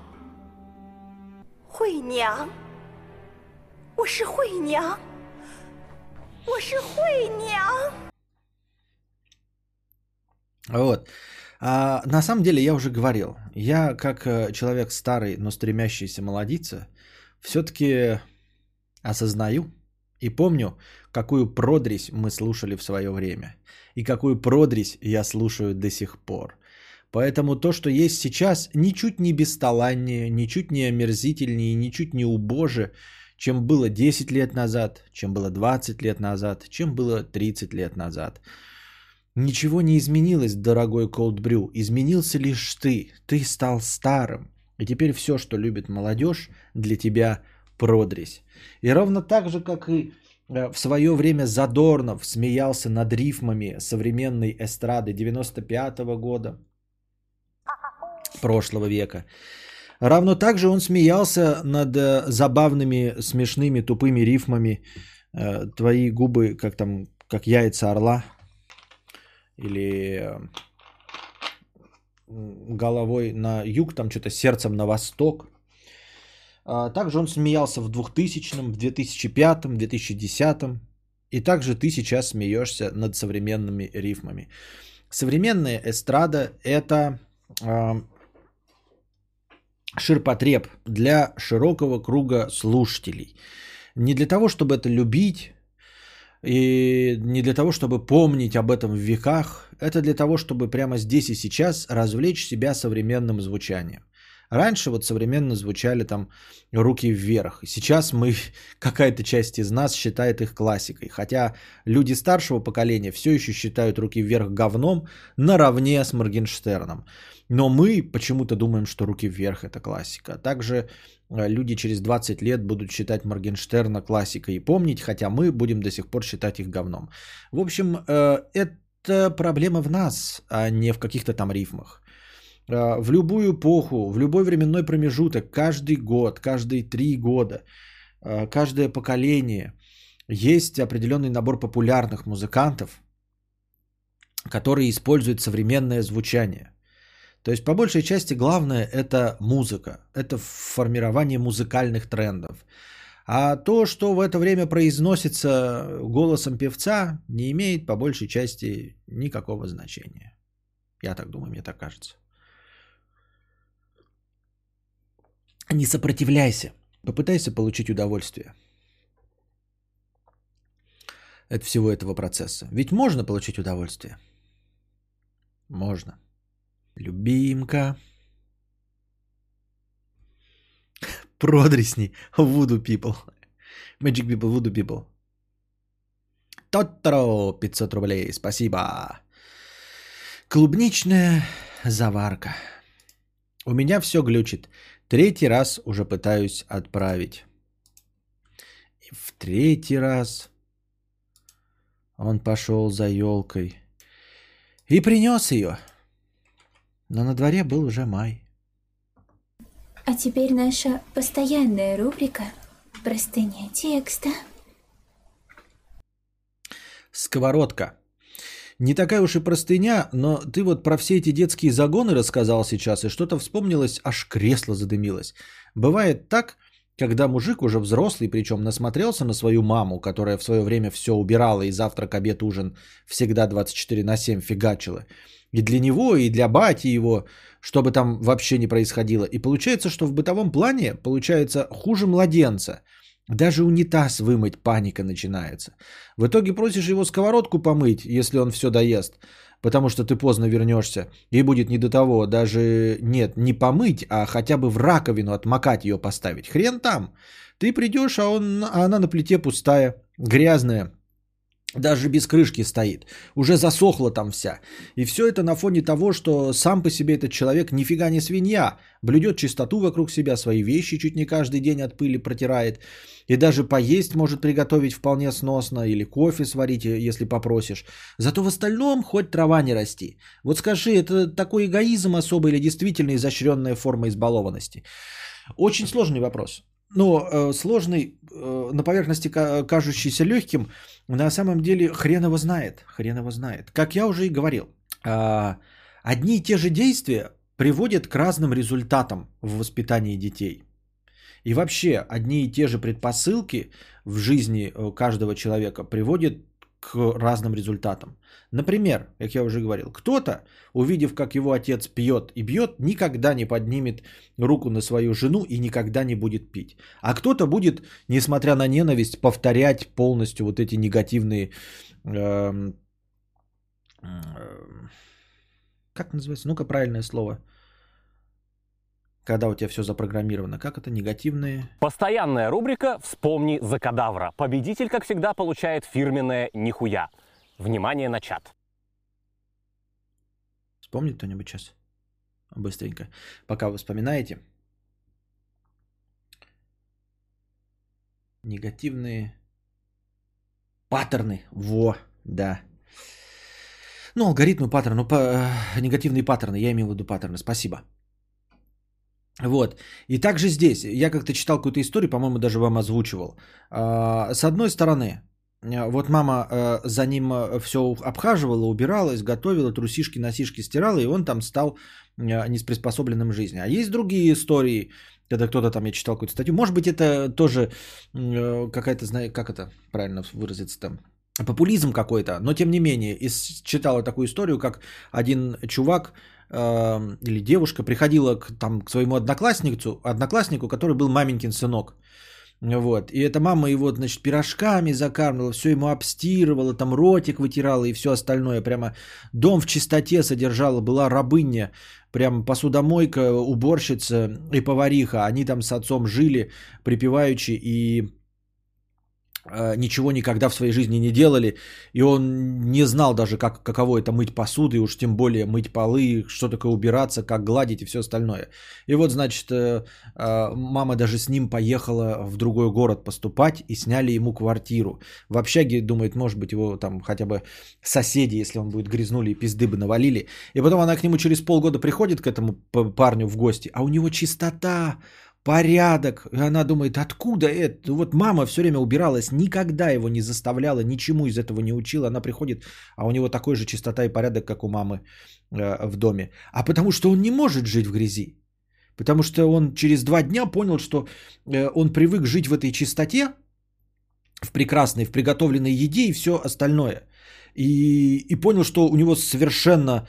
Хуйнян. Уши хуйнян. Вот. А, на самом деле я уже говорил, я как человек старый, но стремящийся молодиться, все-таки осознаю и помню, какую продрись мы слушали в свое время и какую продрись я слушаю до сих пор. Поэтому то, что есть сейчас, ничуть не бесталаннее, ничуть не омерзительнее, ничуть не убоже, чем было десять лет назад, чем было двадцать лет назад, чем было тридцать лет назад. Ничего не изменилось, дорогой Cold Brew. Изменился лишь ты. Ты стал старым. И теперь все, что любит молодежь, для тебя продрись. И ровно так же, как и в свое время Задорнов смеялся над рифмами современной эстрады девяносто пятого года прошлого века. Равно так же он смеялся над забавными, смешными, тупыми рифмами. Твои губы, как там, как яйца орла. Или головой на юг, там что-то сердцем на восток. Также он смеялся в двухтысячном, в две тысячи пятом, в две тысячи десятом. И также ты сейчас смеешься над современными рифмами. Современная эстрада – это... ширпотреб для широкого круга слушателей. Не для того, чтобы это любить, и не для того, чтобы помнить об этом в веках. Это для того, чтобы прямо здесь и сейчас развлечь себя современным звучанием. Раньше вот современно звучали там руки вверх. Сейчас мы, какая-то часть из нас считает их классикой. Хотя люди старшего поколения все еще считают руки вверх говном наравне с Моргенштерном. Но мы почему-то думаем, что руки вверх это классика. Также люди через двадцать лет будут считать Моргенштерна классикой и помнить, хотя мы будем до сих пор считать их говном. В общем, это проблема в нас, а не в каких-то там рифмах. В любую эпоху, в любой временной промежуток, каждый год, каждые три года, каждое поколение есть определенный набор популярных музыкантов, которые используют современное звучание. То есть по большей части главное это музыка, это формирование музыкальных трендов. А то, что в это время произносится голосом певца, не имеет по большей части никакого значения. Я так думаю, мне так кажется. Не сопротивляйся. Попытайся получить удовольствие от всего этого процесса. Ведь можно получить удовольствие. Можно. Любимка. Продресни. Voodoo people. Magic people, voodoo people. Тотро. пятьсот рублей. Спасибо. Клубничная заварка. У меня все глючит. Третий раз уже пытаюсь отправить. И в третий раз он пошел за елкой и принес ее. Но на дворе был уже май. А теперь наша постоянная рубрика «Простыня текста». Сковородка. Не такая уж и простыня, но ты вот про все эти детские загоны рассказал сейчас, и что-то вспомнилось, аж кресло задымилось. Бывает так, когда мужик уже взрослый, причем насмотрелся на свою маму, которая в свое время все убирала и завтрак, обед, ужин всегда двадцать четыре на семь фигачила. И для него, и для бати его, что бы там вообще ни происходило. И получается, что в бытовом плане получается хуже младенца. Даже унитаз вымыть, паника начинается. В итоге просишь его сковородку помыть, если он все доест, потому что ты поздно вернешься, и будет не до того, даже нет, не помыть, а хотя бы в раковину отмокать ее поставить. Хрен там. Ты придешь, а, он, а она на плите пустая, грязная, даже без крышки стоит, уже засохла там вся. И все это на фоне того, что сам по себе этот человек нифига не свинья, блюдет чистоту вокруг себя, свои вещи чуть не каждый день от пыли протирает, и даже поесть может приготовить вполне сносно, или кофе сварить, если попросишь. Зато в остальном хоть трава не расти. Вот скажи, это такой эгоизм особый или действительно изощренная форма избалованности? Очень сложный вопрос. Но э, сложный, э, на поверхности кажущийся легким, на самом деле хрен его знает, хрен его знает. Как я уже и говорил, э, одни и те же действия приводят к разным результатам в воспитании детей. И вообще, одни и те же предпосылки в жизни каждого человека приводят к разным результатам. Например, как я уже говорил, кто-то, увидев, как его отец пьет и бьет, никогда не поднимет руку на свою жену и никогда не будет пить. А кто-то будет, несмотря на ненависть, повторять полностью вот эти негативные... Э, э, как называется? Ну-ка, правильное слово. Когда у тебя все запрограммировано. Как это? Негативные? Постоянная рубрика «Вспомни за кадавра». Победитель, как всегда, получает фирменное нихуя. Внимание на чат. Вспомнит кто-нибудь сейчас? Быстренько. Пока вы вспоминаете. Негативные паттерны. Во, да. Ну, алгоритмы, паттерны. По... Негативные паттерны. Я имел в виду паттерны. Спасибо. Вот. И также здесь, я как-то читал какую-то историю, по-моему, даже вам озвучивал. С одной стороны, вот мама за ним все обхаживала, убиралась, готовила, трусишки, носишки стирала, и он там стал несприспособленным к жизни. А есть другие истории, когда кто-то там, я читал какую-то статью, может быть, это тоже какая-то, как это правильно выразиться там, популизм какой-то, но тем не менее, читала такую историю, как один чувак, или девушка приходила к, там, к своему однокласснику, однокласснику, который был маменькин сынок. Вот. И эта мама его, значит, пирожками закармливала, все ему обстирывала, там ротик вытирала и все остальное. Прямо дом в чистоте содержала, была рабыня, прям посудомойка, уборщица и повариха. Они там с отцом жили припеваючи и... ничего никогда в своей жизни не делали, и он не знал даже, как, каково это мыть посуду, и уж тем более мыть полы, что такое убираться, как гладить и все остальное. И вот, значит, мама даже с ним поехала в другой город поступать, и сняли ему квартиру. В общаге, думает, может быть, его там хотя бы соседи, если он будет, грязнули и пизды бы навалили. И потом она к нему через полгода приходит, к этому парню в гости, а у него чистота, порядок. И она думает, откуда это? Вот мама все время убиралась, никогда его не заставляла, ничему из этого не учила. Она приходит, а у него такой же чистота и порядок, как у мамы э, в доме. А потому что он не может жить в грязи. Потому что он через два дня понял, что э, он привык жить в этой чистоте, в прекрасной, в приготовленной еде и все остальное. И, и понял, что у него совершенно...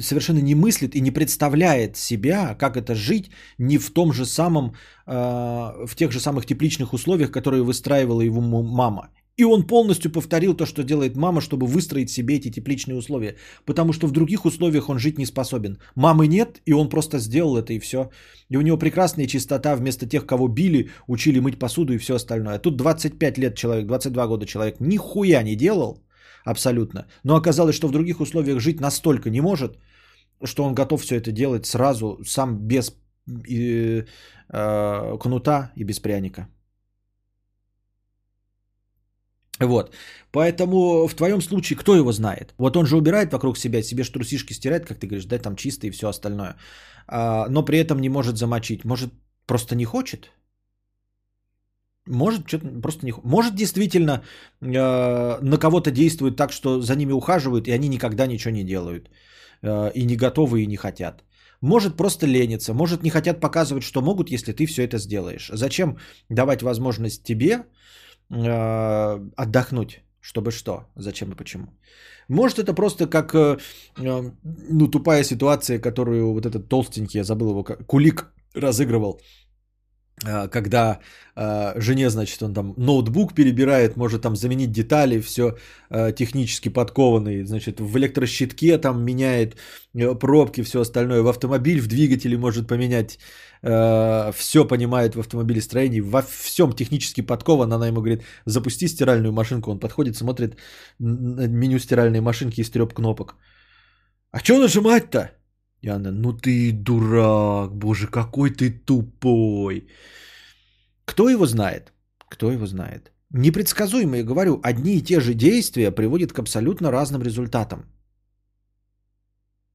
совершенно не мыслит и не представляет себя, как это жить не в том же самом, в тех же самых тепличных условиях, которые выстраивала его мама. И он полностью повторил то, что делает мама, чтобы выстроить себе эти тепличные условия, потому что в других условиях он жить не способен. Мамы нет, и он просто сделал это, и все. И у него прекрасная чистота, вместо тех, кого били, учили мыть посуду и все остальное. А тут двадцать пять лет человек, двадцать два года человек нихуя не делал, абсолютно. Но оказалось, что в других условиях жить настолько не может, что он готов все это делать сразу, сам без э, э, кнута и без пряника. Вот. Поэтому в твоем случае кто его знает? Вот он же убирает вокруг себя, себе же трусишки стирает, как ты говоришь, да, там чисто и все остальное. А, но при этом не может замочить. Может, просто не хочет? Может, что-то просто не... Может, действительно, э, на кого-то действует так, что за ними ухаживают, и они никогда ничего не делают. Э, и не готовы, и не хотят. Может, просто ленятся. Может, не хотят показывать, что могут, если ты все это сделаешь. Зачем давать возможность тебе э, отдохнуть? Чтобы что? Зачем и почему? Может, это просто как э, э, ну, тупая ситуация, которую вот этот толстенький, я забыл его, Кулик разыгрывал. когда жене, значит, он там ноутбук перебирает, может там заменить детали, все технически подкованный, значит, в электрощитке там меняет пробки, все остальное, в автомобиль, в двигателе может поменять, все понимает в автомобилестроении, во всем технически подкован, она ему говорит, запусти стиральную машинку, он подходит, смотрит меню стиральной машинки из трех кнопок, а что нажимать-то? И она, ну ты дурак, боже, какой ты тупой. Кто его знает? Кто его знает? Непредсказуемо, я говорю, одни и те же действия приводят к абсолютно разным результатам.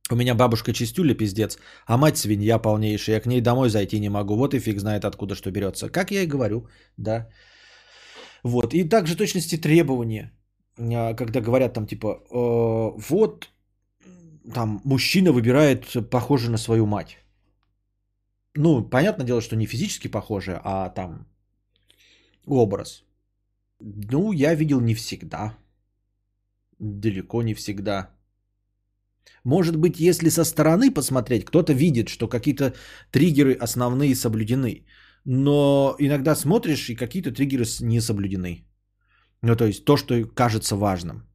У меня бабушка чистюля, пиздец, а мать свинья полнейшая, я к ней домой зайти не могу, вот и фиг знает откуда что берется. Как я и говорю, да. Вот, и также точности требования, когда говорят там типа, вот... Там мужчина выбирает похожую на свою мать. Ну, понятное дело, что не физически похожая, а там образ. Ну, я видел не всегда. Далеко не всегда. Может быть, если со стороны посмотреть, кто-то видит, что какие-то триггеры основные соблюдены. Но иногда смотришь, и какие-то триггеры не соблюдены. Ну, то есть то, что кажется важным.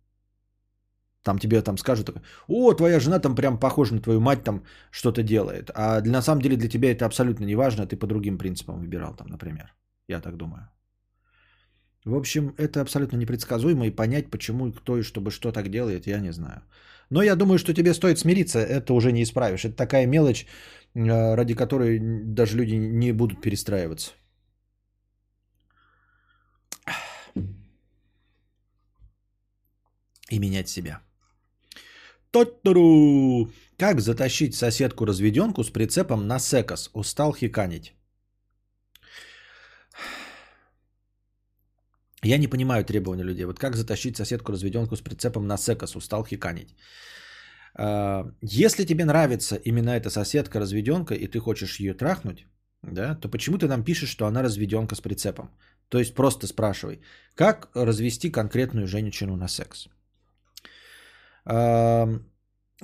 Там тебе там скажут, о, твоя жена там прям похожа на твою мать, там что-то делает. А на самом деле для тебя это абсолютно не важно, ты по другим принципам выбирал там, например. Я так думаю. В общем, это абсолютно непредсказуемо, и понять, почему и кто и чтобы что так делает, я не знаю. Но я думаю, что тебе стоит смириться, это уже не исправишь. Это такая мелочь, ради которой даже люди не будут перестраиваться. И менять себя. Тот-туру! Как затащить соседку-разведенку с прицепом на секос? Устал хиканить. Я не понимаю требования людей. Вот как затащить соседку-разведенку с прицепом на секос? Устал хиканить. Если тебе нравится именно эта соседка-разведенка, и ты хочешь ее трахнуть, да, то почему ты нам пишешь, что она разведенка с прицепом? То есть просто спрашивай, как развести конкретную женщину на секс?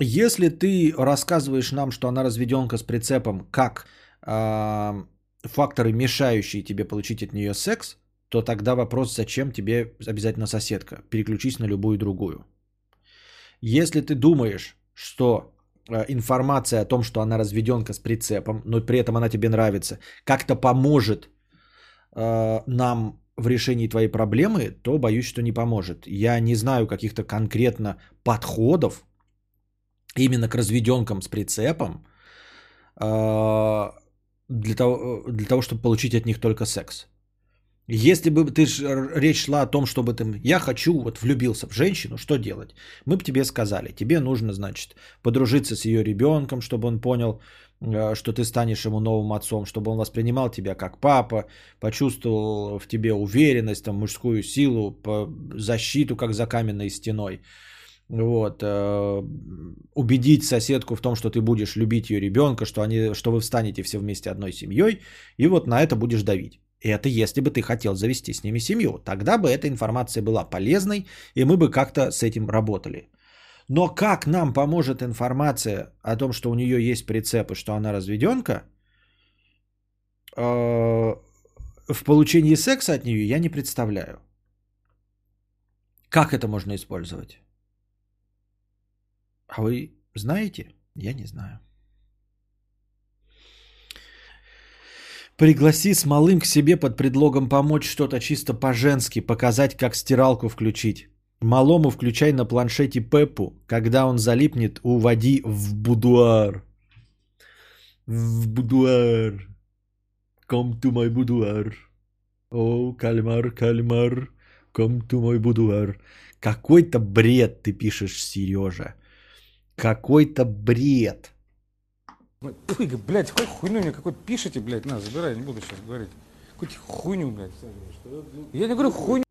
Если ты рассказываешь нам, что она разведенка с прицепом, как э, факторы, мешающие тебе получить от нее секс, то тогда вопрос, зачем тебе обязательно соседка? Переключись на любую другую. Если ты думаешь, что э, информация о том, что она разведенка с прицепом, но при этом она тебе нравится, как-то поможет э, нам в решении твоей проблемы, то боюсь, что не поможет. Я не знаю каких-то конкретно подходов именно к разведенкам с прицепом для того, для того, чтобы получить от них только секс. Если бы ты речь шла о том, чтобы ты, я хочу, вот влюбился в женщину, что делать? Мы бы тебе сказали, тебе нужно, значит, подружиться с ее ребенком, чтобы он понял, что ты станешь ему новым отцом, чтобы он воспринимал тебя как папа, почувствовал в тебе уверенность, там, мужскую силу, защиту, как за каменной стеной. Вот. Убедить соседку в том, что ты будешь любить ее ребенка, что, они, что вы встанете все вместе одной семьей, и вот на это будешь давить. Это если бы ты хотел завести с ними семью, тогда бы эта информация была полезной, и мы бы как-то с этим работали. Но как нам поможет информация о том, что у нее есть прицепы, что она разведенка, в получении секса от нее я не представляю. Как это можно использовать? А вы знаете? Я не знаю. Пригласи с малым к себе под предлогом помочь что-то чисто по-женски, показать, как стиралку включить. Малому включай на планшете Пеппу. Когда он залипнет, уводи в будуар. В будуар. Come to my будуар. О, кальмар, кальмар. Come to my будуар. Какой-то бред ты пишешь, Сережа. Какой-то бред. Ой, блядь, хоть хуйню мне какой-то пишите, блядь. На, забирай, не буду сейчас говорить. Какую-то хуйню, блядь. Я не говорю хуйню.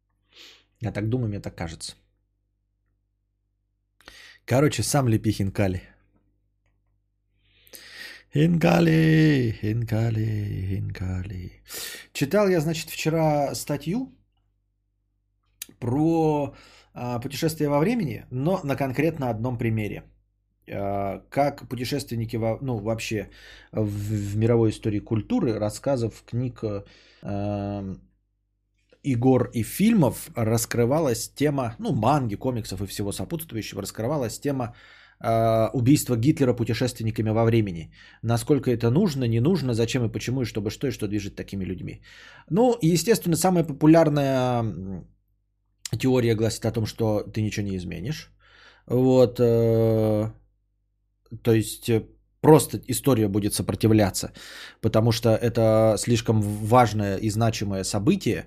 Я так думаю, мне так кажется. Короче, сам лепи хинкали. Хинкали, хинкали, хинкали. Читал я, значит, вчера статью про а, путешествие во времени, но на конкретно одном примере. как путешественники, во, ну, вообще в, в мировой истории культуры, рассказов, книг, э, игр и фильмов раскрывалась тема, ну, манги, комиксов и всего сопутствующего, раскрывалась тема э, убийства Гитлера путешественниками во времени. Насколько это нужно, не нужно, зачем и почему, и чтобы что, и что движет такими людьми. Ну, и, естественно, самая популярная теория гласит о том, что ты ничего не изменишь. Вот, э, то есть просто история будет сопротивляться, потому что это слишком важное и значимое событие э,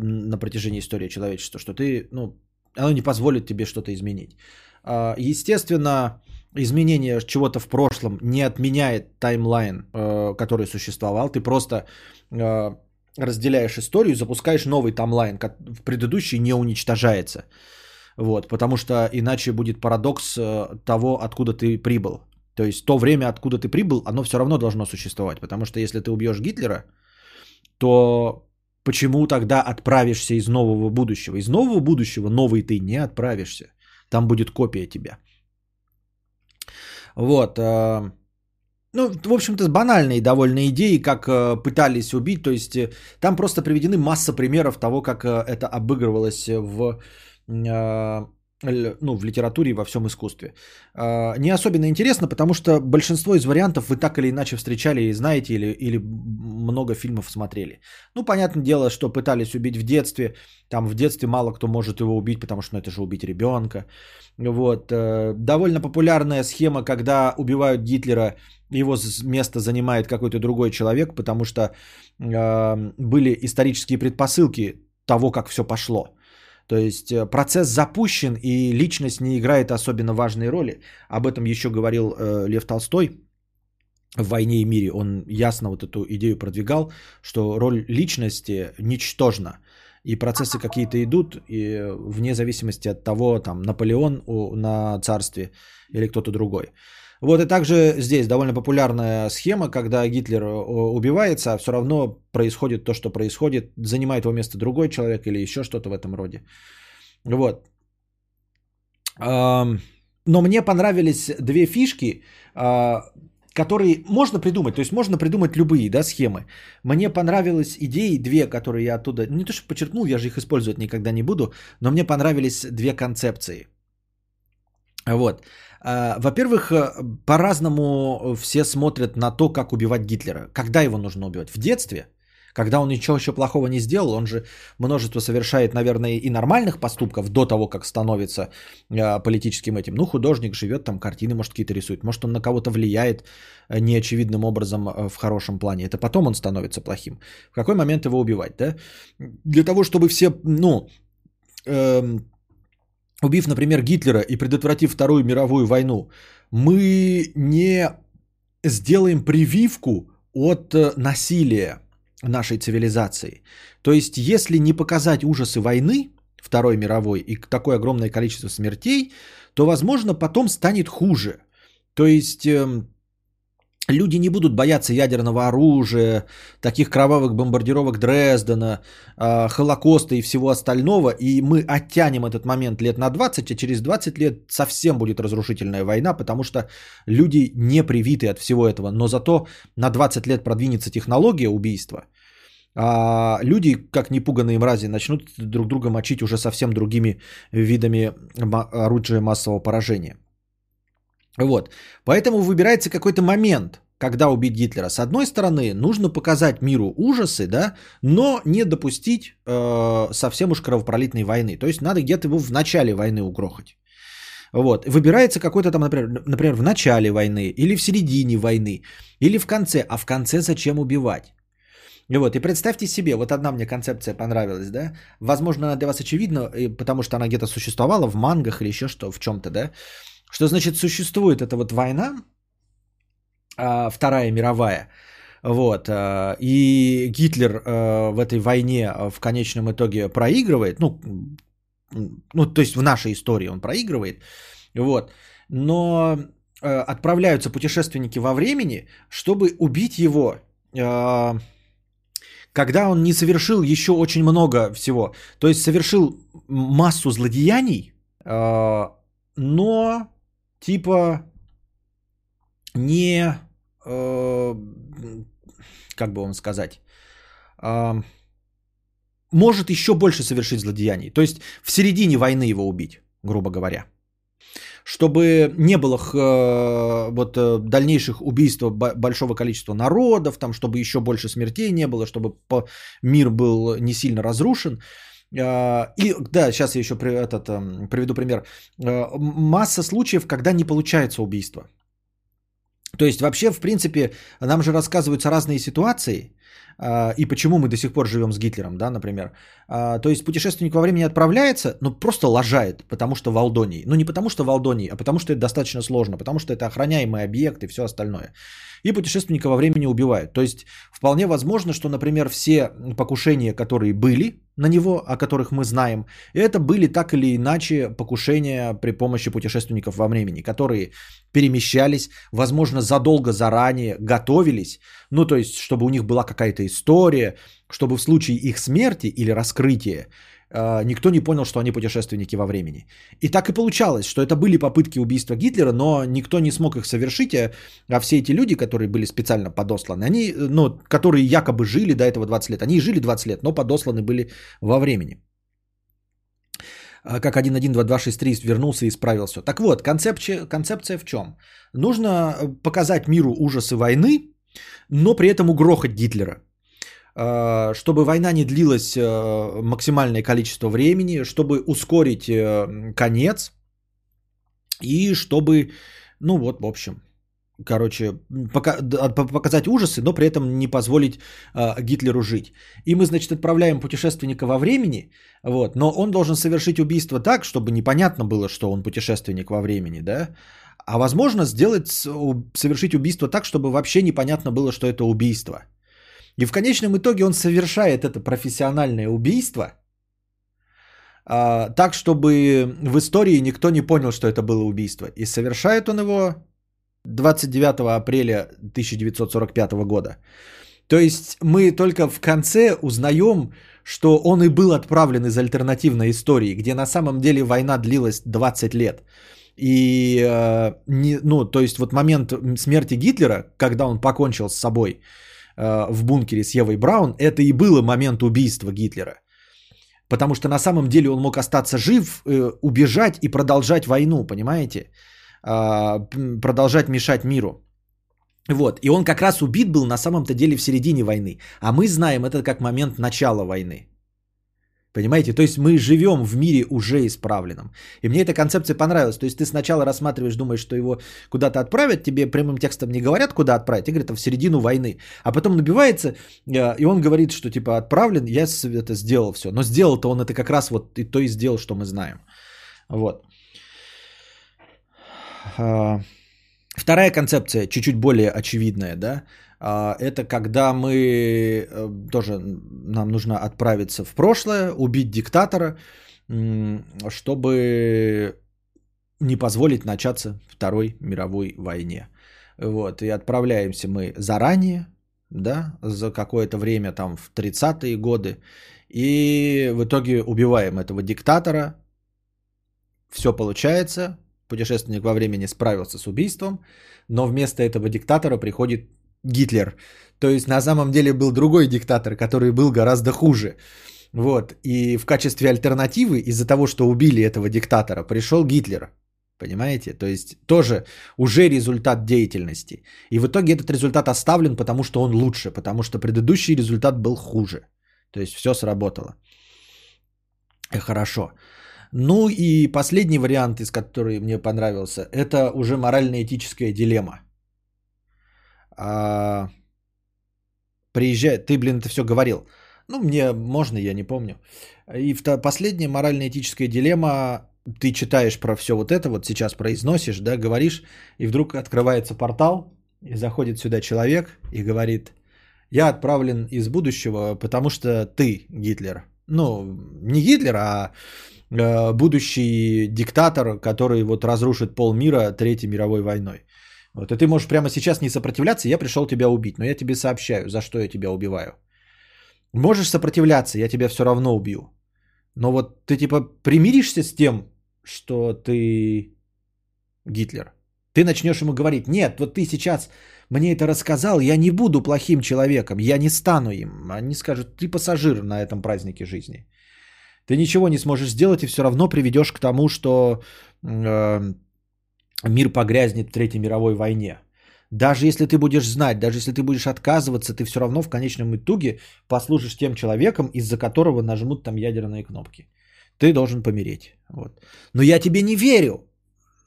на протяжении истории человечества, что ты, ну, оно не позволит тебе что-то изменить. Э, естественно, изменение чего-то в прошлом не отменяет таймлайн, э, который существовал, ты просто... Э, разделяешь историю, запускаешь новый таймлайн, в предыдущий не уничтожается. Вот, потому что иначе будет парадокс того, откуда ты прибыл. То есть то время, откуда ты прибыл, оно все равно должно существовать. Потому что если ты убьешь Гитлера, то почему тогда отправишься из нового будущего? Из нового будущего новый ты не отправишься. Там будет копия тебя. Вот. Ну, в общем-то, банальные довольно идеи, как пытались убить. То есть там просто приведены масса примеров того, как это обыгрывалось в, ну, в литературе и во всем искусстве. Не особенно интересно, потому что большинство из вариантов вы так или иначе встречали и знаете, или, или много фильмов смотрели. Ну, понятное дело, что пытались убить в детстве. Там в детстве мало кто может его убить, потому что, ну, это же убить ребенка. Вот. Довольно популярная схема, когда убивают Гитлера, его место занимает какой-то другой человек, потому что э, были исторические предпосылки того, как все пошло. То есть процесс запущен, и личность не играет особенно важной роли. Об этом еще говорил э, Лев Толстой в «Войне и мире». Он ясно вот эту идею продвигал, что роль личности ничтожна. И процессы какие-то идут, и вне зависимости от того, там, Наполеон у, на царстве или кто-то другой. Вот, и также здесь довольно популярная схема, когда Гитлер убивается, а все равно происходит то, что происходит, занимает его место другой человек или еще что-то в этом роде. Вот. Но мне понравились две фишки, которые можно придумать, то есть можно придумать любые, да, схемы. Мне понравились идеи две, которые я оттуда, не то что подчеркнул, я же их использовать никогда не буду, но мне понравились две концепции. Вот. Во-первых, по-разному все смотрят на то, как убивать Гитлера. Когда его нужно убивать? В детстве, когда он ничего еще плохого не сделал, он же множество совершает, наверное, и нормальных поступков до того, как становится политическим этим. Ну, художник живет, там картины, может, какие-то рисует, может, он на кого-то влияет неочевидным образом в хорошем плане. Это потом он становится плохим. В какой момент его убивать, да? Для того, чтобы все, ну... Эм, убив, например, Гитлера и предотвратив Вторую мировую войну, мы не сделаем прививку от насилия нашей цивилизации. То есть, если не показать ужасы войны Второй мировой и такое огромное количество смертей, то, возможно, потом станет хуже. То есть... Люди не будут бояться ядерного оружия, таких кровавых бомбардировок Дрездена, э, Холокоста и всего остального. И мы оттянем этот момент лет на двадцать, а через двадцать лет совсем будет разрушительная война, потому что люди не привиты от всего этого. Но зато на двадцать лет продвинется технология убийства. А люди, как непуганные мрази, начнут друг друга мочить уже совсем другими видами оружия массового поражения. Вот, поэтому выбирается какой-то момент, когда убить Гитлера. С одной стороны, нужно показать миру ужасы, да, но не допустить э, совсем уж кровопролитной войны. То есть надо где-то его в начале войны угрохать. Вот, выбирается какой-то там, например, например, в начале войны или в середине войны, или в конце. А в конце зачем убивать? И вот, и представьте себе, вот одна мне концепция понравилась, да, возможно, она для вас очевидна, потому что она где-то существовала в мангах или еще что, в чем-то, да. Что значит существует эта вот война, Вторая мировая, вот, и Гитлер в этой войне в конечном итоге проигрывает, ну, ну, то есть в нашей истории он проигрывает, вот, но отправляются путешественники во времени, чтобы убить его, когда он не совершил еще очень много всего, то есть совершил массу злодеяний, но... типа не, э, как бы вам сказать, э, может еще больше совершить злодеяний. То есть в середине войны его убить, грубо говоря. Чтобы не было э, вот, дальнейших убийств большого количества народов, там, чтобы еще больше смертей не было, чтобы по, мир был не сильно разрушен. Э, и да, сейчас я еще при, этот, э, приведу пример. Э, масса случаев, когда не получается убийство. То есть вообще, в принципе, нам же рассказываются разные ситуации, э, и почему мы до сих пор живем с Гитлером, да, например. Э, то есть путешественник во времени отправляется, но просто лажает, потому что Валдоний. Ну не потому что Валдоний, а потому что это достаточно сложно, потому что это охраняемый объект и все остальное. И путешественника во времени убивают. То есть вполне возможно, что, например, все покушения, которые были на него, о которых мы знаем, это были так или иначе покушения при помощи путешественников во времени, которые перемещались, возможно, задолго заранее готовились, ну то есть чтобы у них была какая-то история, чтобы в случае их смерти или раскрытия никто не понял, что они путешественники во времени. И так и получалось, что это были попытки убийства Гитлера, но никто не смог их совершить, а все эти люди, которые были специально подосланы, они, ну, которые якобы жили до этого двадцать лет, они жили двадцать лет, но подосланы были во времени. Как один точка один точка два точка два шесть три вернулся и исправил все. Так вот, концепция, концепция в чем? Нужно показать миру ужасы войны, но при этом угрохать Гитлера. Чтобы война не длилась максимальное количество времени, чтобы ускорить конец и чтобы, ну вот, в общем, короче, показать ужасы, но при этом не позволить Гитлеру жить. И мы, значит, отправляем путешественника во времени, вот, но он должен совершить убийство так, чтобы непонятно было, что он путешественник во времени, да, а возможно сделать, совершить убийство так, чтобы вообще непонятно было, что это убийство. И в конечном итоге он совершает это профессиональное убийство а, так, чтобы в истории никто не понял, что это было убийство. И совершает он его двадцать девятого апреля тысяча девятьсот сорок пятого года. То есть мы только в конце узнаем, что он и был отправлен из альтернативной истории, где на самом деле война длилась двадцать лет. И, а, не, ну, то есть вот момент смерти Гитлера, когда он покончил с собой в бункере с Евой Браун, это и было момент убийства Гитлера. Потому что на самом деле он мог остаться жив, убежать и продолжать войну, понимаете? Продолжать мешать миру. Вот. И он как раз убит был на самом-то деле в середине войны. А мы знаем это как момент начала войны. Понимаете? То есть мы живем в мире уже исправленном. И мне эта концепция понравилась. То есть ты сначала рассматриваешь, думаешь, что его куда-то отправят, тебе прямым текстом не говорят, куда отправить, и говорят, в середину войны. А потом набивается, и он говорит, что типа отправлен, я это сделал все. Но сделал-то он это как раз вот и то и сделал, что мы знаем. Вот. Вторая концепция, чуть-чуть более очевидная, да, это когда мы тоже, нам нужно отправиться в прошлое, убить диктатора, чтобы не позволить начаться Второй мировой войне. Вот, и отправляемся мы заранее, да, за какое-то время, там, в тридцатые годы, и в итоге убиваем этого диктатора, все получается, путешественник во времени справился с убийством, но вместо этого диктатора приходит Гитлер. То есть на самом деле был другой диктатор, который был гораздо хуже. Вот. И в качестве альтернативы из-за того, что убили этого диктатора, пришел Гитлер. Понимаете? То есть тоже уже результат деятельности. И в итоге этот результат оставлен, потому что он лучше, потому что предыдущий результат был хуже. То есть все сработало. И хорошо. Ну и последний вариант, из которого мне понравился, это уже морально-этическая дилемма. А... Приезжает, ты, блин, это все говорил. Ну, мне можно, я не помню. И вто... последняя морально-этическая дилемма, ты читаешь про все вот это, вот сейчас произносишь, да, говоришь, и вдруг открывается портал, и заходит сюда человек и говорит, я отправлен из будущего, потому что ты Гитлер. Ну, не Гитлер, а э, будущий диктатор, который вот разрушит полмира Третьей мировой войной. Вот, и ты можешь прямо сейчас не сопротивляться, я пришел тебя убить, но я тебе сообщаю, за что я тебя убиваю. Можешь сопротивляться, я тебя все равно убью. Но вот ты типа примиришься с тем, что ты Гитлер. Ты начнешь ему говорить: нет, вот ты сейчас мне это рассказал, я не буду плохим человеком, я не стану им. Они скажут: ты пассажир на этом празднике жизни. Ты ничего не сможешь сделать и все равно приведешь к тому, что э, мир погрязнет в Третьей мировой войне. Даже если ты будешь знать, даже если ты будешь отказываться, ты все равно в конечном итоге послужишь тем человеком, из-за которого нажмут там ядерные кнопки. Ты должен помереть. Вот. Но я тебе не верю.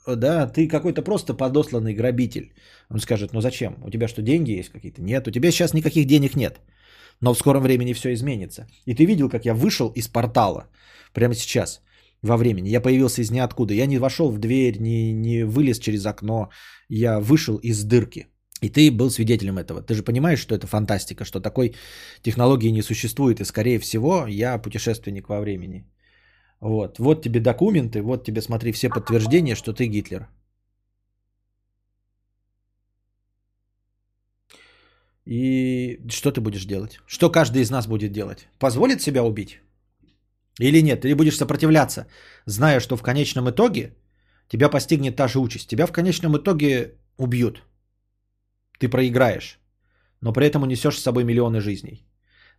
Да, ты какой-то просто подосланный грабитель. Он скажет: ну зачем? У тебя что, деньги есть какие-то? Нет, у тебя сейчас никаких денег нет. Но в скором времени все изменится. И ты видел, как я вышел из портала прямо сейчас во времени. Я появился из ниоткуда. Я не вошел в дверь, не, не вылез через окно. Я вышел из дырки. И ты был свидетелем этого. Ты же понимаешь, что это фантастика, что такой технологии не существует. И скорее всего я путешественник во времени. Вот, вот тебе документы, вот тебе, смотри, все подтверждения, что ты Гитлер. И что ты будешь делать? Что каждый из нас будет делать? Позволит себя убить? Или нет? Или будешь сопротивляться, зная, что в конечном итоге тебя постигнет та же участь. Тебя в конечном итоге убьют. Ты проиграешь, но при этом унесешь с собой миллионы жизней.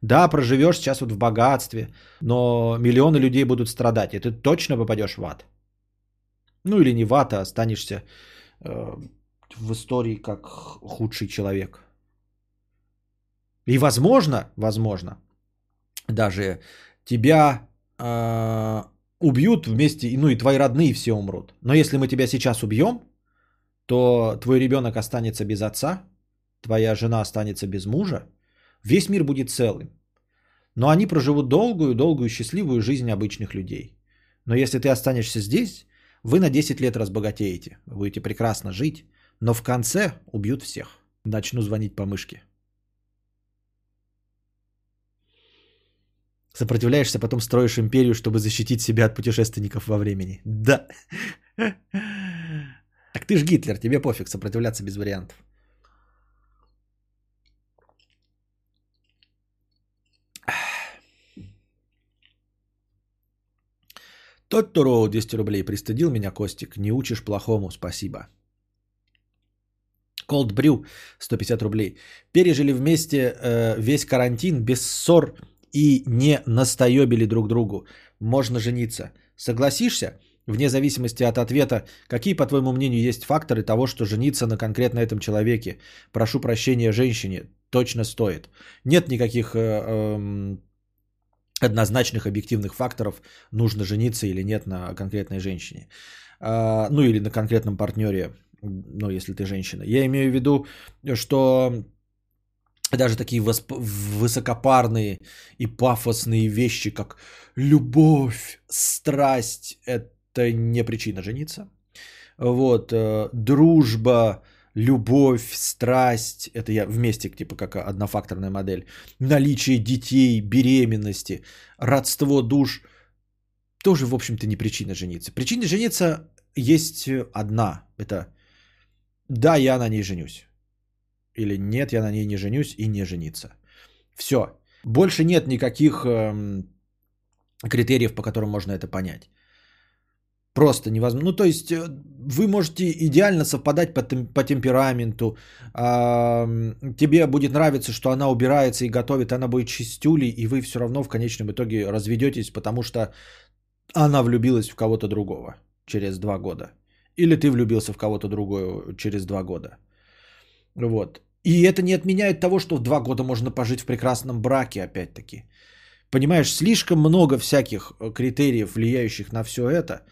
Да, проживешь сейчас вот в богатстве, но миллионы людей будут страдать, и ты точно попадешь в ад. Ну или не в ад, а останешься э, в истории как худший человек. И возможно, возможно, даже тебя э, убьют вместе, ну и твои родные все умрут. Но если мы тебя сейчас убьем, то твой ребенок останется без отца, твоя жена останется без мужа. Весь мир будет целым. Но они проживут долгую, долгую, счастливую жизнь обычных людей. Но если ты останешься здесь, вы на десять лет разбогатеете. Вы будете прекрасно жить, но в конце убьют всех. Начну звонить по мышке. Сопротивляешься, потом строишь империю, чтобы защитить себя от путешественников во времени. Да. Так ты ж Гитлер, тебе пофиг, сопротивляться без вариантов. Тот Туроу двести рублей пристыдил меня, Костик. Не учишь плохому, спасибо. Cold Brew сто пятьдесят рублей. Пережили вместе э, весь карантин без ссор и не настоебили друг другу. Можно жениться. Согласишься? Вне зависимости от ответа, какие, по твоему мнению, есть факторы того, что жениться на конкретно этом человеке? Прошу прощения женщине, точно стоит. Нет никаких... Э, э, однозначных объективных факторов, нужно жениться или нет на конкретной женщине. Ну или на конкретном партнере, ну если ты женщина. Я имею в виду, что даже такие восп... высокопарные и пафосные вещи, как любовь, страсть, это не причина жениться. Вот, дружба, любовь, страсть, это я вместе, типа как однофакторная модель, наличие детей, беременности, родство душ, тоже, в общем-то, не причина жениться. Причина жениться есть одна, это да, я на ней женюсь, или нет, я на ней не женюсь и не жениться. Все, больше нет никаких эм, критериев, по которым можно это понять. Просто невозможно. Ну, то есть, вы можете идеально совпадать по, тем, по темпераменту. А, тебе будет нравиться, что она убирается и готовит, она будет чистюлей, и вы все равно в конечном итоге разведетесь, потому что она влюбилась в кого-то другого через два года. Или ты влюбился в кого-то другого через два года. Вот. И это не отменяет того, что в два года можно пожить в прекрасном браке, опять-таки. Понимаешь, слишком много всяких критериев, влияющих на все это.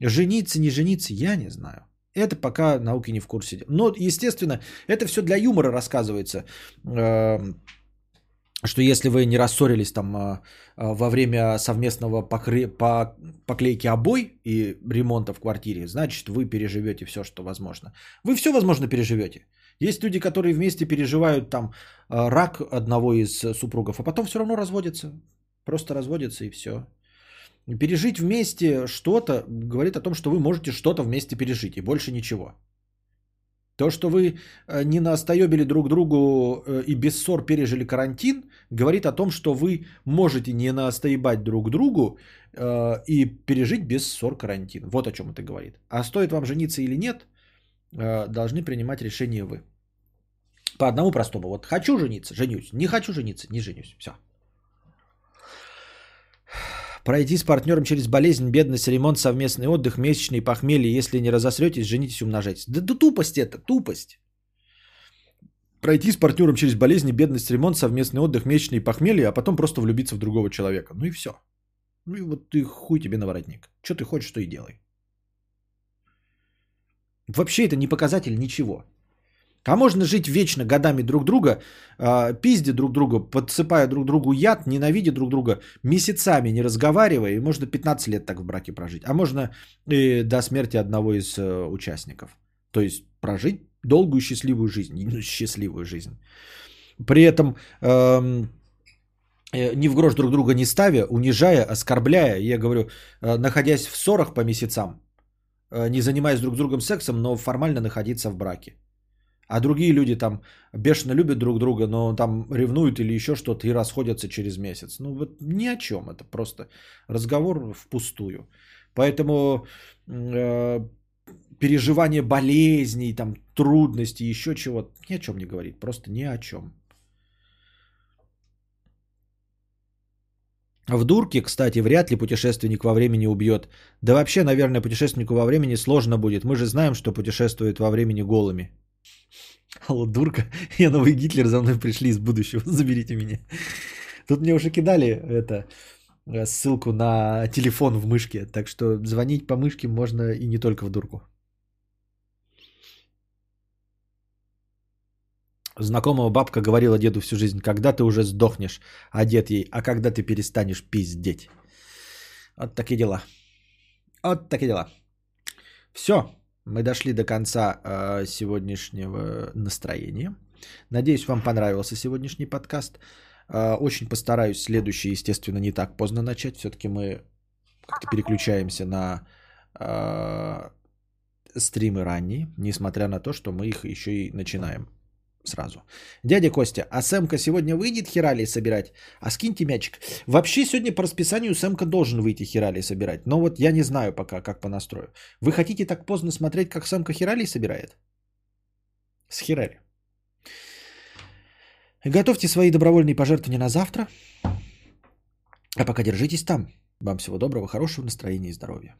Жениться, не жениться, я не знаю. Это пока науки не в курсе. Но, естественно, это все для юмора рассказывается. Что если вы не рассорились там во время совместного покры... поклейки обои и ремонта в квартире, значит, вы переживете все, что возможно. Вы все, возможно, переживете. Есть люди, которые вместе переживают там рак одного из супругов, а потом все равно разводятся. Просто разводятся и все. Пережить вместе что-то говорит о том, что вы можете что-то вместе пережить и больше ничего. То, что вы не настоебили друг другу и без ссор пережили карантин, говорит о том, что вы можете не настоебать друг другу и пережить без ссор карантин. Вот о чем это говорит. А стоит вам жениться или нет, должны принимать решение вы. По одному простому. Вот хочу жениться, женюсь. Не хочу жениться, не женюсь. Все. Пройти с партнером через болезнь, бедность, ремонт, совместный отдых, месячный, похмелье. Если не разосретесь, женитесь, умножайтесь. Да, да тупость это, тупость. Пройти с партнером через болезни, бедность, ремонт, совместный отдых, месячные похмелья, а потом просто влюбиться в другого человека. Ну и все. Ну и вот ты хуй тебе на воротник. Что ты хочешь, то и делай. Вообще это не показатель ничего. А можно жить вечно годами друг друга, пизди друг друга, подсыпая друг другу яд, ненавидя друг друга, месяцами не разговаривая, и можно пятнадцать лет так в браке прожить. А можно и до смерти одного из участников. То есть прожить долгую счастливую жизнь, ну, счастливую жизнь. При этом эм, ни в грош друг друга не ставя, унижая, оскорбляя, я говорю, э, находясь в ссорах по месяцам, э, не занимаясь друг с другом сексом, но формально находиться в браке. А другие люди там бешено любят друг друга, но там ревнуют или еще что-то и расходятся через месяц. Ну вот ни о чем, это просто разговор впустую. Поэтому э, переживание болезней, там, трудностей, еще чего-то, ни о чем не говорит, просто ни о чем. В дурке, кстати, вряд ли путешественник во времени убьет. Да вообще, наверное, путешественнику во времени сложно будет. Мы же знаем, что путешествует во времени голыми. Алло, дурка, я новый Гитлер, за мной пришли из будущего, заберите меня. Тут мне уже кидали это, ссылку на телефон в мышке, так что звонить по мышке можно и не только в дурку. Знакомого бабка говорила деду всю жизнь, когда ты уже сдохнешь, а дед ей, а когда ты перестанешь пиздеть. Вот такие дела. Вот такие дела. Все, мы дошли до конца э, сегодняшнего настроения. Надеюсь, вам понравился сегодняшний подкаст. Э, очень постараюсь следующий, естественно, не так поздно начать. Все-таки мы как-то переключаемся на... Э, стримы ранние, несмотря на то, что мы их еще и начинаем сразу. Дядя Костя, а Сэмка сегодня выйдет хералий собирать? А скиньте мячик. Вообще сегодня по расписанию Сэмка должен выйти хералий собирать. Но вот я не знаю пока, как по настрою. Вы хотите так поздно смотреть, как Сэмка хералий собирает? С херали. Готовьте свои добровольные пожертвования на завтра. А пока держитесь там. Вам всего доброго, хорошего настроения и здоровья.